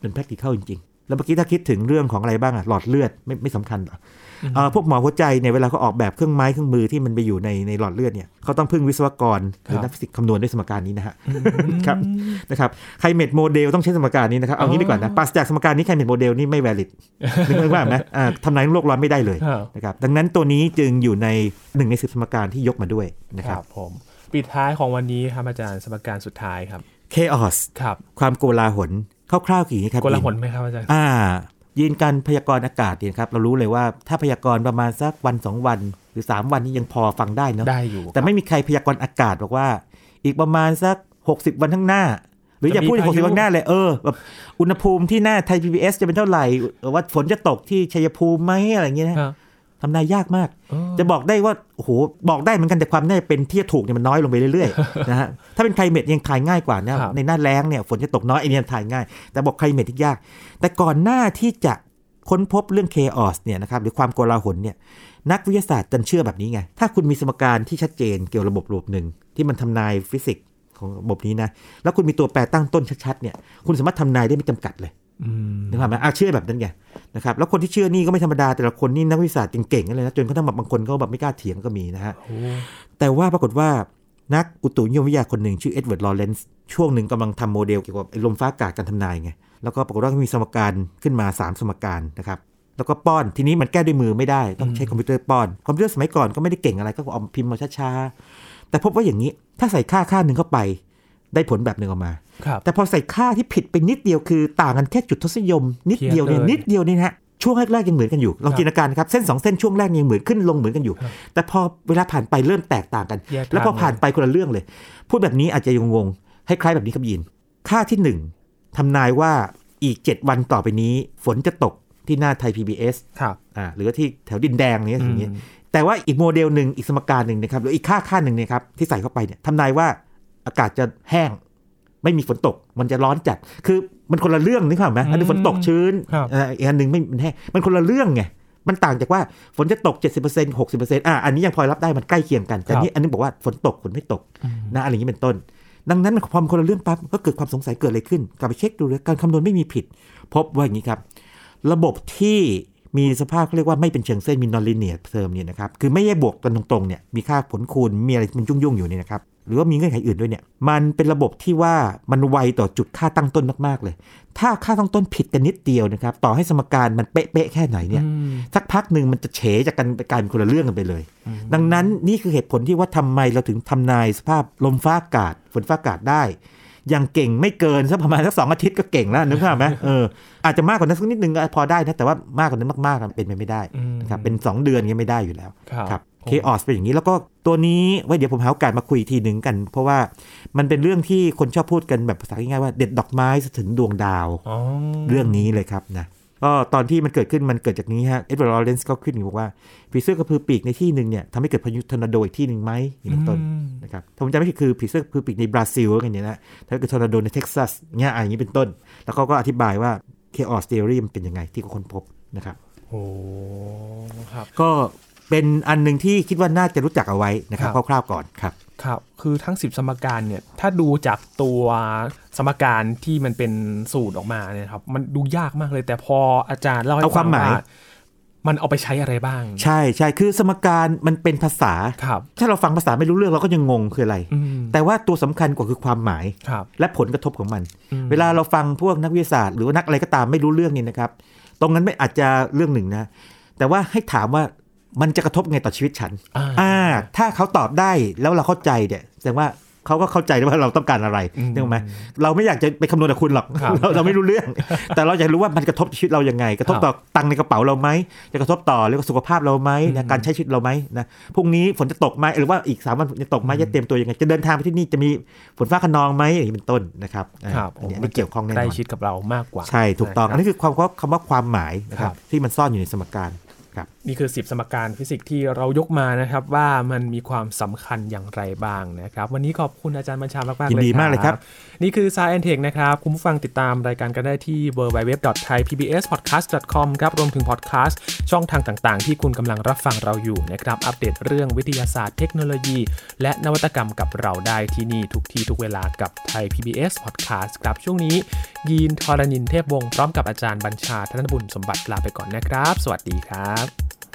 เป็น practical จริงๆแล้วเมื่อกี้ถ้าคิดถึงเรื่องของอะไรบ้างอะหลอดเลือดไม่สำคัญหรอพวกหมอหัวใจเนี่ยเวลาเขาออกแบบเครื่องไม้เครื่องมือที่มันไปอยู่ในหลอดเลือดเนี่ยเขาต้องพึ่งวิศวกรหรือนักฟิสิกส์คำนวณด้วยสมการนี้นะฮะครับนะครับไคลเมทโมเดลต้องใช้สมการนี้นะครับเอางี้ดีกว่านะปราศจากสมการนี้ไคลเมทโมเดลนี่ไม่ valid นึกว่าไหมทำนายโลกร้อนไม่ได้เลยนะครับดังนั้นตัวนี้จึงอยู่ใน1ใน10สมการที่ยกมาด้วยนะครับผมปิดท้ายของวันนี้ครับอาจารย์สมการสุดท้ายครับ chaos ครับความโกลาหลคร่าวๆกี่ครับโกลาหลไหมครับอาจารย์ยินการพยากรณ์อากาศเนี่ยครับเรารู้เลยว่าถ้าพยากรณ์ประมาณสักวัน2วันหรือ3วันนี้ยังพอฟังได้เนาะได้อยู่แต่ไม่มีใครพยากรณ์อากาศบอกว่าอีกประมาณสัก60วันข้างหน้า หรืออย่าพูดถึง60วันหน้าเลยแบบอุณหภูมิที่หน้าไทย PBS จะเป็นเท่าไหร่ว่าฝนจะตกที่ชัยภูมิมั้ยอะไรอย่างเงี้ยนะทำนายยากมากจะบอกได้ว่าโอ้โหบอกได้เหมือนกันแต่ความแน่เป็นที่ถูกเนี่ยมันน้อยลงไปเรื่อยๆนะฮะถ้าเป็นไคลเมทยังถ่ายง่ายกว่านะในหน้าแล้งเนี่ยฝนจะตกน้อยไอ้นี่ถ่ายง่ายแต่บอกไคลเมทที่ยากแต่ก่อนหน้าที่จะค้นพบเรื่อง chaos เนี่ยนะครับหรือความโกลาหลเนี่ยนักวิทยาศาสตร์จันเชื่อแบบนี้ไงถ้าคุณมีสมการที่ชัดเจนเกี่ยวระบบหนึ่งที่มันทำนายฟิสิกส์ของระบบนี้นะแล้วคุณมีตัวแปรตั้งต้นชัดๆเนี่ยคุณสามารถทำนายได้ไม่จำกัดเลยนึกภาพไหมเชื่อแบบนั้นไงนะครับแล้วคนที่เชื่อนี่ก็ไม่ธรรมดาแต่ละคนนี่นักวิทยาศาสตร์เก่งๆกันเลยนะจนกระทั่งบางคนก็แบบไม่กล้าเถียงก็มีนะฮะแต่ว่าปรากฏว่านักอุตุนิยมวิทยาคนหนึ่งชื่อเอ็ดเวิร์ดลอเรนซ์ช่วงหนึ่งกำลังทำโมเดลเกี่ยวกับลมฟ้าอากาศการทำนายไงแล้วก็ปรากฏว่ามีสมการขึ้นมา3สมการนะครับแล้วก็ป้อนทีนี้มันแก้ด้วยมือไม่ได้ต้องใช้คอมพิวเตอร์ป้อนคอมพิวเตอร์สมัยก่อนก็ไม่ได้เก่งอะไรก็เอาพิมพ์มาช้าๆแต่พบว่าอย่างนี้ถ้าใส่ค่านึงเข้าไปได้ผลแบบนึงออกมาแต่พอใส่ค่าที่ผิดไปนิดเดียวคือต่างกันแค่จุดทศนิยมนิดเดียวเนี่ยนิดเดียวนี่ฮะช่วงแรกๆยังเหมือนกันอยู่ลองจินตนาการครับเส้น2เส้นช่วงแรกยังเหมือนขึ้นลงเหมือนกันอยู่แต่พอเวลาผ่านไปเริ่มแตกต่างกันแล้วพอผ่านไปคนละเรื่องเลยพูดแบบนี้อาจจะงงๆให้คล้ายแบบนี้ครับยินค่าที่1ทำนายว่าอีก7วันต่อไปนี้ฝนจะตกที่หน้าไทย PBS ครับหรือที่แถวดินแดงนี่อย่างเงี้ยแต่ว่าอีกโมเดลนึงอีกสมการนึงนะครับหรืออีกค่านึงเนี่ยครับที่ใส่เข้าไปเนี่ยทำนายว่าอากาศจะแห้งไม่มีฝนตกมันจะร้อนจัดคือมันคนละเรื่องนึกภาพมั้ยอันนึงฝนตกชื้นอีกอันนึงไม่มันแห้งมันคนละเรื่องไงมันต่างจากว่าฝนจะตก 70% 60% อันนี้ยังพอรับได้มันใกล้เคียงกันแต่นี่อันนึงบอกว่าฝนตกฝนไม่ตกนะอะไรอย่างนี้เป็นต้นดังนั้นพอมันคนละเรื่องปั๊บก็เกิดความสงสัยเกิดอะไรขึ้นกลับไปเช็คดูแล้วการคำนวณไม่มีผิดพบว่าอย่างนี้ครับระบบที่มีสภาพเรียกว่าไม่เป็นเชิงเส้นมี non-linear term เนี่ยนะครับคือไม่ได้บวกกันตรงๆเนี่ยมีค่าผลคูณมีอะไรมันยุ่งๆอยู่นี่นะครับหรือว่ามีเงื่อนไขอื่นด้วยเนี่ยมันเป็นระบบที่ว่ามันไวต่อจุดค่าตั้งต้นมากๆเลยถ้าค่าตั้งต้นผิดกันนิดเดียวนะครับต่อให้สมการมันเป๊ะๆแค่ไหนเนี่ยสักพักนึงมันจะเฉจากกันไปกลายเป็นคนละเรื่องกันไปเลยดังนั้นนี่คือเหตุผลที่ว่าทำไมเราถึงทำนายสภาพลมฟ้าอากาศฝนฟ้าอากาศได้อย่างเก่งไม่เกินสักประมาณสัก2อาทิตย์ก็เก่งแล้วนึกภาพมั้ยอาจจะมากกว่านั้นสักนิดนึงพอได้นะแต่ว่ามากกว่านั้นมากๆมันเป็นไปไม่ได้นะครับเป็น2เดือนก็ไม่ได้อยู่แล้วครับchaos เป็นอย่างนี้แล้วก็ตัวนี้ไว้เดี๋ยวผมหาโอกาสมาคุยทีหนึ่งกันเพราะว่ามันเป็นเรื่องที่คนชอบพูดกันแบบภาษาง่ายๆว่าเด็ดดอกไม้สะถึงดวงดาวเรื่องนี้เลยครับนะก็ตอนที่มันเกิดขึ้นมันเกิดจากนี้ฮะเอ็ดเวิร์ด ลอเรนซ์ก็คิดบอกว่าผีเสื้อกระพือปีกในที่หนึ่งเนี่ยทำให้เกิดพายุทอร์นาโดอีกที่หนึ่งไหมอย่างเป็นต้นนะครับถ้าผมจำไม่ผิดคือผีเสื้อกระพือปีกในบราซิลอะไรอย่างเงี้ยนะถ้าเกิดทอร์นาโดในเท็กซัสเงี้ยอย่างนี้เป็นต้นแล้วเขาก็อธิบายว่า chaos theory มันเป็นยังไงที่คนพบนะครับโอ้ครับก็เป็นอันนึงที่คิดว่าน่าจะรู้จักเอาไว้นะครับคร่าวๆก่อนครับครับคือทั้ง10สมการเนี่ยถ้าดูจากตัวสมการที่มันเป็นสูตรออกมาเนี่ยครับมันดูยากมากเลยแต่พออาจารย์เล่าให้ฟังว่ามันเอาไปใช้อะไรบ้างใช่ๆคือสมการมันเป็นภาษาถ้าเราฟังภาษาไม่รู้เรื่องเราก็ยังงงคืออะไรแต่ว่าตัวสำคัญกว่าคือความหมายและผลกระทบของมันเวลาเราฟังพวกนักวิทยาศาสตร์หรือนักอะไรก็ตามไม่รู้เรื่องนี่นะครับตรงนั้นไม่อาจจะเรื่องหนึ่งนะแต่ว่าให้ถามว่ามันจะกระทบไงต่อชีวิตฉันถ้าเขาตอบได้แล้วเราเข้าใจเนี่ยแสดงว่าเขาก็เข้าใจว่าเราต้องการอะไรนึกออกมั้ยเราไม่อยากจะไปคำนวณกับคุณหรอก เราไม่รู้เรื่อง แต่เราอยากรู้ว่ามันกระทบชีวิตเรายังไงกระทบต่อตังค์ในกระเป๋าเรามั้ยจะกระทบต่อเรื่องสุขภาพเรามั้ยการใช้ชีวิตเรามั้ยนะพรุ่งนี้ฝนจะตกมั้ยหรือว่าอีก3วันจะตกมั้ยจะเตรียมตัวยังไงจะเดินทางไปที่นี่จะมีฝนฟ้าคะนองมั้ยอย่างนี้เป็นต้นนะครับเนี่ยมันเกี่ยวข้องแน่นอนใกล้ชิดกับเรามากกว่าใช่ถูกต้องอันนี้คือความคำว่าความหมายนะครับที่มันซ่อนอยู่ในสมการนี่คือ10สมการฟิสิกส์ที่เรายกมานะครับว่ามันมีความสำคัญอย่างไรบ้างนะครับวันนี้ขอบคุณอาจารย์บัญชามากๆเลยครับยินดีมากเลยครับนี่คือ Science and Tech นะครับคุณผู้ฟังติดตามรายการกันได้ที่ www.thaipbspodcast.com ครับรวมถึงพอดคาสต์ช่องทางต่างๆที่คุณกำลังรับฟังเราอยู่นะครับอัปเดตเรื่องวิทยาศาสตร์เทคโนโลยีและนวัตกรรมกับเราได้ที่นี่ทุกที่ทุกเวลากับ Thai PBS Podcast ครับช่วงนี้ยีนทรณินเทพวงศ์พร้อมกับอาจารย์บัญชาธนบุญสมบัติลาไปก่อนนะครับสวัสดีครับ